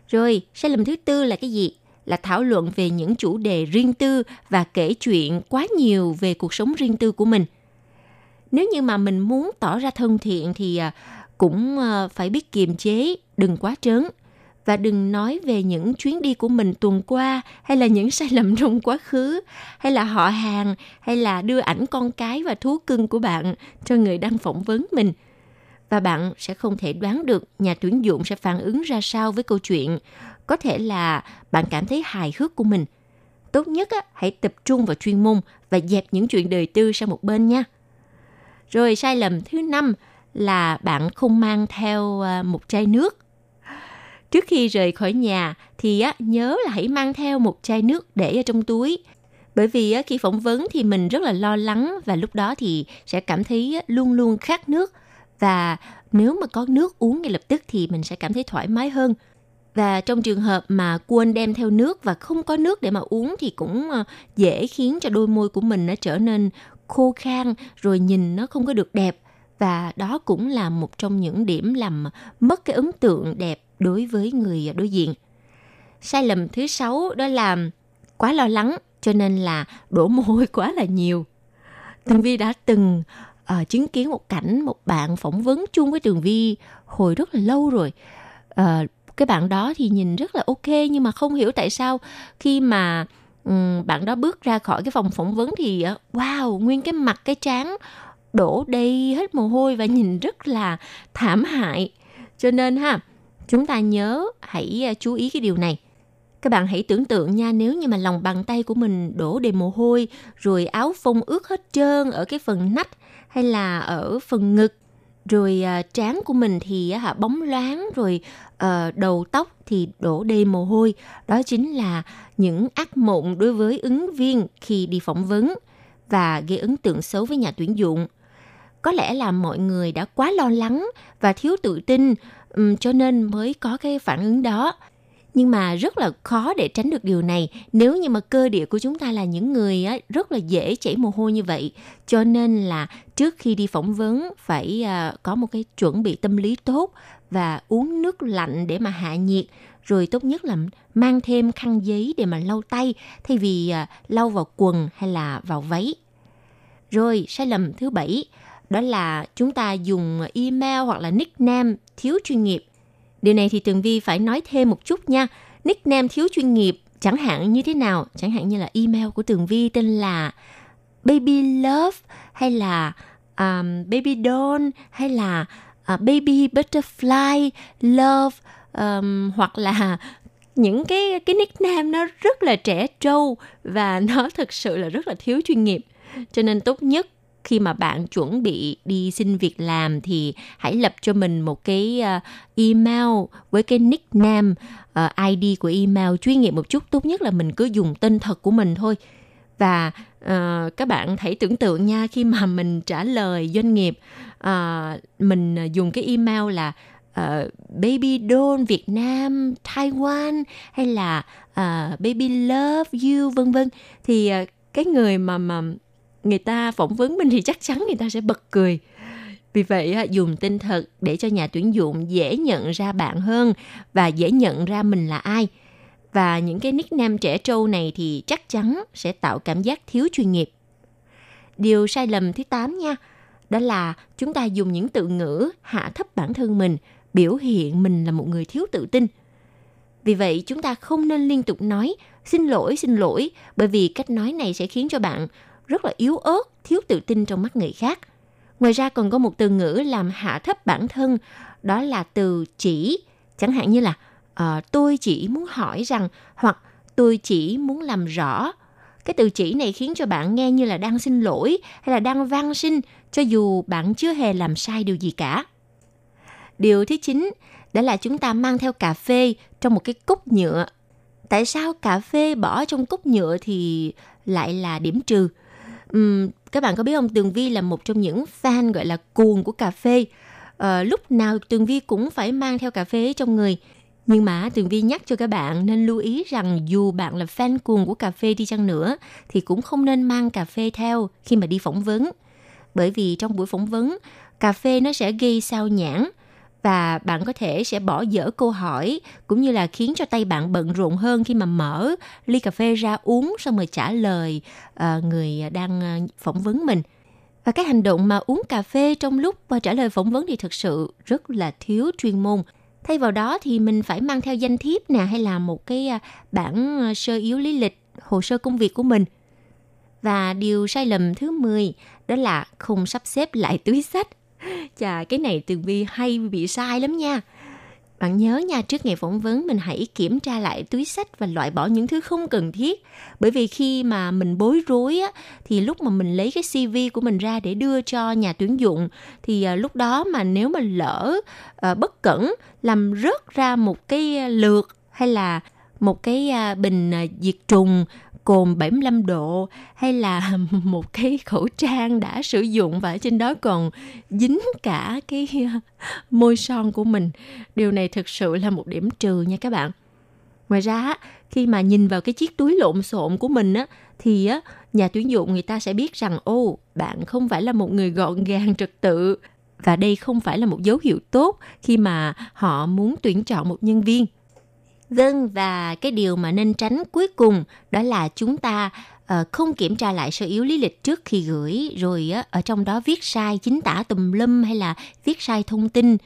Rồi, sai lầm thứ tư là cái gì? Là thảo luận về những chủ đề riêng tư và kể chuyện quá nhiều về cuộc sống riêng tư của mình. Nếu như mà mình muốn tỏ ra thân thiện thì cũng phải biết kiềm chế, đừng quá trớn. Và đừng nói về những chuyến đi của mình tuần qua hay là những sai lầm trong quá khứ hay là họ hàng hay là đưa ảnh con cái và thú cưng của bạn cho người đang phỏng vấn mình. Và bạn sẽ không thể đoán được nhà tuyển dụng sẽ phản ứng ra sao với câu chuyện. Có thể là bạn cảm thấy hài hước của mình. Tốt nhất hãy tập trung vào chuyên môn và dẹp những chuyện đời tư sang một bên nha. Rồi sai lầm thứ 5 là bạn không mang theo một chai nước. Trước khi rời khỏi nhà thì nhớ là hãy mang theo một chai nước để ở trong túi. Bởi vì khi phỏng vấn thì mình rất là lo lắng và lúc đó thì sẽ cảm thấy luôn luôn khát nước. Và nếu mà có nước uống ngay lập tức thì mình sẽ cảm thấy thoải mái hơn. Và trong trường hợp mà quên đem theo nước và không có nước để mà uống thì cũng dễ khiến cho đôi môi của mình nó trở nên khô khan, rồi nhìn nó không có được đẹp. Và đó cũng là một trong những điểm làm mất cái ấn tượng đẹp đối với người đối diện. Sai lầm thứ 6 đó là quá lo lắng cho nên là đổ mồ hôi quá là nhiều. Tường Vi đã từng chứng kiến một cảnh một bạn phỏng vấn chung với Tường Vi hồi rất là lâu rồi. Cái bạn đó thì nhìn rất là ok nhưng mà không hiểu tại sao khi mà bạn đó bước ra khỏi cái phòng phỏng vấn thì wow, nguyên cái mặt cái trán đổ đầy hết mồ hôi và nhìn rất là thảm hại. Cho nên chúng ta nhớ hãy chú ý cái điều này. Các bạn hãy tưởng tượng nha, nếu như mà lòng bàn tay của mình đổ đầy mồ hôi, rồi áo phông ướt hết trơn ở cái phần nách hay là ở phần ngực, rồi trán của mình thì bóng loáng, rồi đầu tóc thì đổ đầy mồ hôi. Đó chính là những ác mộng đối với ứng viên khi đi phỏng vấn và gây ấn tượng xấu với nhà tuyển dụng. Có lẽ là mọi người đã quá lo lắng và thiếu tự tin, cho nên mới có cái phản ứng đó. Nhưng mà rất là khó để tránh được điều này nếu như mà cơ địa của chúng ta là những người rất là dễ chảy mồ hôi như vậy. Cho nên là trước khi đi phỏng vấn phải có một cái chuẩn bị tâm lý tốt và uống nước lạnh để mà hạ nhiệt. Rồi tốt nhất là mang thêm khăn giấy để mà lau tay thay vì lau vào quần hay là vào váy. Rồi sai lầm thứ 7 đó là chúng ta dùng email hoặc là nickname thiếu chuyên nghiệp. Điều này thì Tường Vi phải nói thêm một chút nha. Nickname thiếu chuyên nghiệp chẳng hạn như thế nào? Chẳng hạn như là email của Tường Vi tên là Baby Love hay là Baby Dawn hay là Baby Butterfly Love, hoặc là những cái nickname nó rất là trẻ trâu và nó thực sự là rất là thiếu chuyên nghiệp. Cho nên tốt nhất khi mà bạn chuẩn bị đi xin việc làm thì hãy lập cho mình một cái email với cái nickname, ID của email chuyên nghiệp một chút. Tốt nhất là mình cứ dùng tên thật của mình thôi. Và các bạn hãy tưởng tượng nha, khi mà mình trả lời doanh nghiệp, mình dùng cái email là Baby Doll Việt Nam, Taiwan hay là Baby Love You, vân vân. Thì cái người mà người ta phỏng vấn mình thì chắc chắn người ta sẽ bật cười. Vì vậy dùng tên thật để cho nhà tuyển dụng dễ nhận ra bạn hơn và dễ nhận ra mình là ai. Và những cái nickname trẻ trâu này thì chắc chắn sẽ tạo cảm giác thiếu chuyên nghiệp. Điều sai lầm thứ 8 nha, đó là chúng ta dùng những từ ngữ hạ thấp bản thân mình, biểu hiện mình là một người thiếu tự tin. Vì vậy chúng ta không nên liên tục nói xin lỗi, bởi vì cách nói này sẽ khiến cho bạn rất là yếu ớt, thiếu tự tin trong mắt người khác. Ngoài ra còn có một từ ngữ làm hạ thấp bản thân, đó là từ chỉ. Chẳng hạn như là tôi chỉ muốn hỏi rằng, hoặc tôi chỉ muốn làm rõ. Cái từ chỉ này khiến cho bạn nghe như là đang xin lỗi hay là đang van xin, cho dù bạn chưa hề làm sai điều gì cả. Điều thứ 9, đó là chúng ta mang theo cà phê trong một cái cốc nhựa. Tại sao cà phê bỏ trong cốc nhựa thì lại là điểm trừ? Các bạn có biết không, Tường Vi là một trong những fan gọi là cuồng của cà phê. Lúc nào Tường Vi cũng phải mang theo cà phê trong người. Nhưng mà Tường Vi nhắc cho các bạn nên lưu ý rằng dù bạn là fan cuồng của cà phê đi chăng nữa thì cũng không nên mang cà phê theo khi mà đi phỏng vấn. Bởi vì trong buổi phỏng vấn, cà phê nó sẽ gây sao nhãng và bạn có thể sẽ bỏ dở câu hỏi cũng như là khiến cho tay bạn bận rộn hơn khi mà mở ly cà phê ra uống xong rồi trả lời người đang phỏng vấn mình. Và cái hành động mà uống cà phê trong lúc trả lời phỏng vấn thì thực sự rất là thiếu chuyên môn. Thay vào đó thì mình phải mang theo danh thiếp nè, hay là một cái bản sơ yếu lý lịch, hồ sơ công việc của mình. Và điều sai lầm thứ 10 đó là không sắp xếp lại túi xách. Chà, cái này Tường Vi hay bị sai lắm nha. Bạn nhớ nha, trước ngày phỏng vấn mình hãy kiểm tra lại túi xách và loại bỏ những thứ không cần thiết. Bởi vì khi mà mình bối rối á, thì lúc mà mình lấy cái CV của mình ra để đưa cho nhà tuyển dụng, thì lúc đó mà nếu mà lỡ bất cẩn làm rớt ra một cái lược hay là một cái bình diệt trùng cồn 75 độ hay là một cái khẩu trang đã sử dụng và ở trên đó còn dính cả cái môi son của mình. Điều này thực sự là một điểm trừ nha các bạn. Ngoài ra, khi mà nhìn vào cái chiếc túi lộn xộn của mình á, thì nhà tuyển dụng người ta sẽ biết rằng ô, bạn không phải là một người gọn gàng trật tự, và đây không phải là một dấu hiệu tốt khi mà họ muốn tuyển chọn một nhân viên. Vâng, và cái điều mà nên tránh cuối cùng đó là chúng ta không kiểm tra lại sơ yếu lý lịch trước khi gửi, rồi ở trong đó viết sai chính tả tùm lum hay là viết sai thông tin.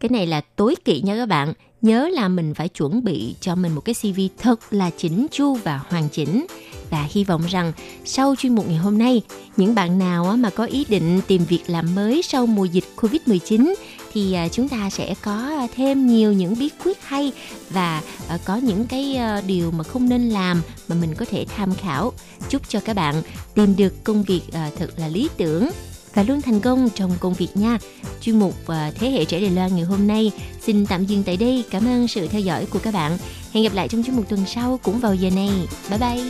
Cái này là tối kỵ nha các bạn. Nhớ là mình phải chuẩn bị cho mình một cái CV thật là chỉnh chu và hoàn chỉnh. Và hy vọng rằng sau chuyên mục ngày hôm nay, những bạn nào mà có ý định tìm việc làm mới sau mùa dịch Covid-19 thì chúng ta sẽ có thêm nhiều những bí quyết hay và có những cái điều mà không nên làm mà mình có thể tham khảo. Chúc cho các bạn tìm được công việc thật là lý tưởng và luôn thành công trong công việc nha. Chuyên mục Thế hệ trẻ Đài Loan ngày hôm nay xin tạm dừng tại đây. Cảm ơn sự theo dõi của các bạn. Hẹn gặp lại trong chuyên mục tuần sau cũng vào giờ này. Bye bye.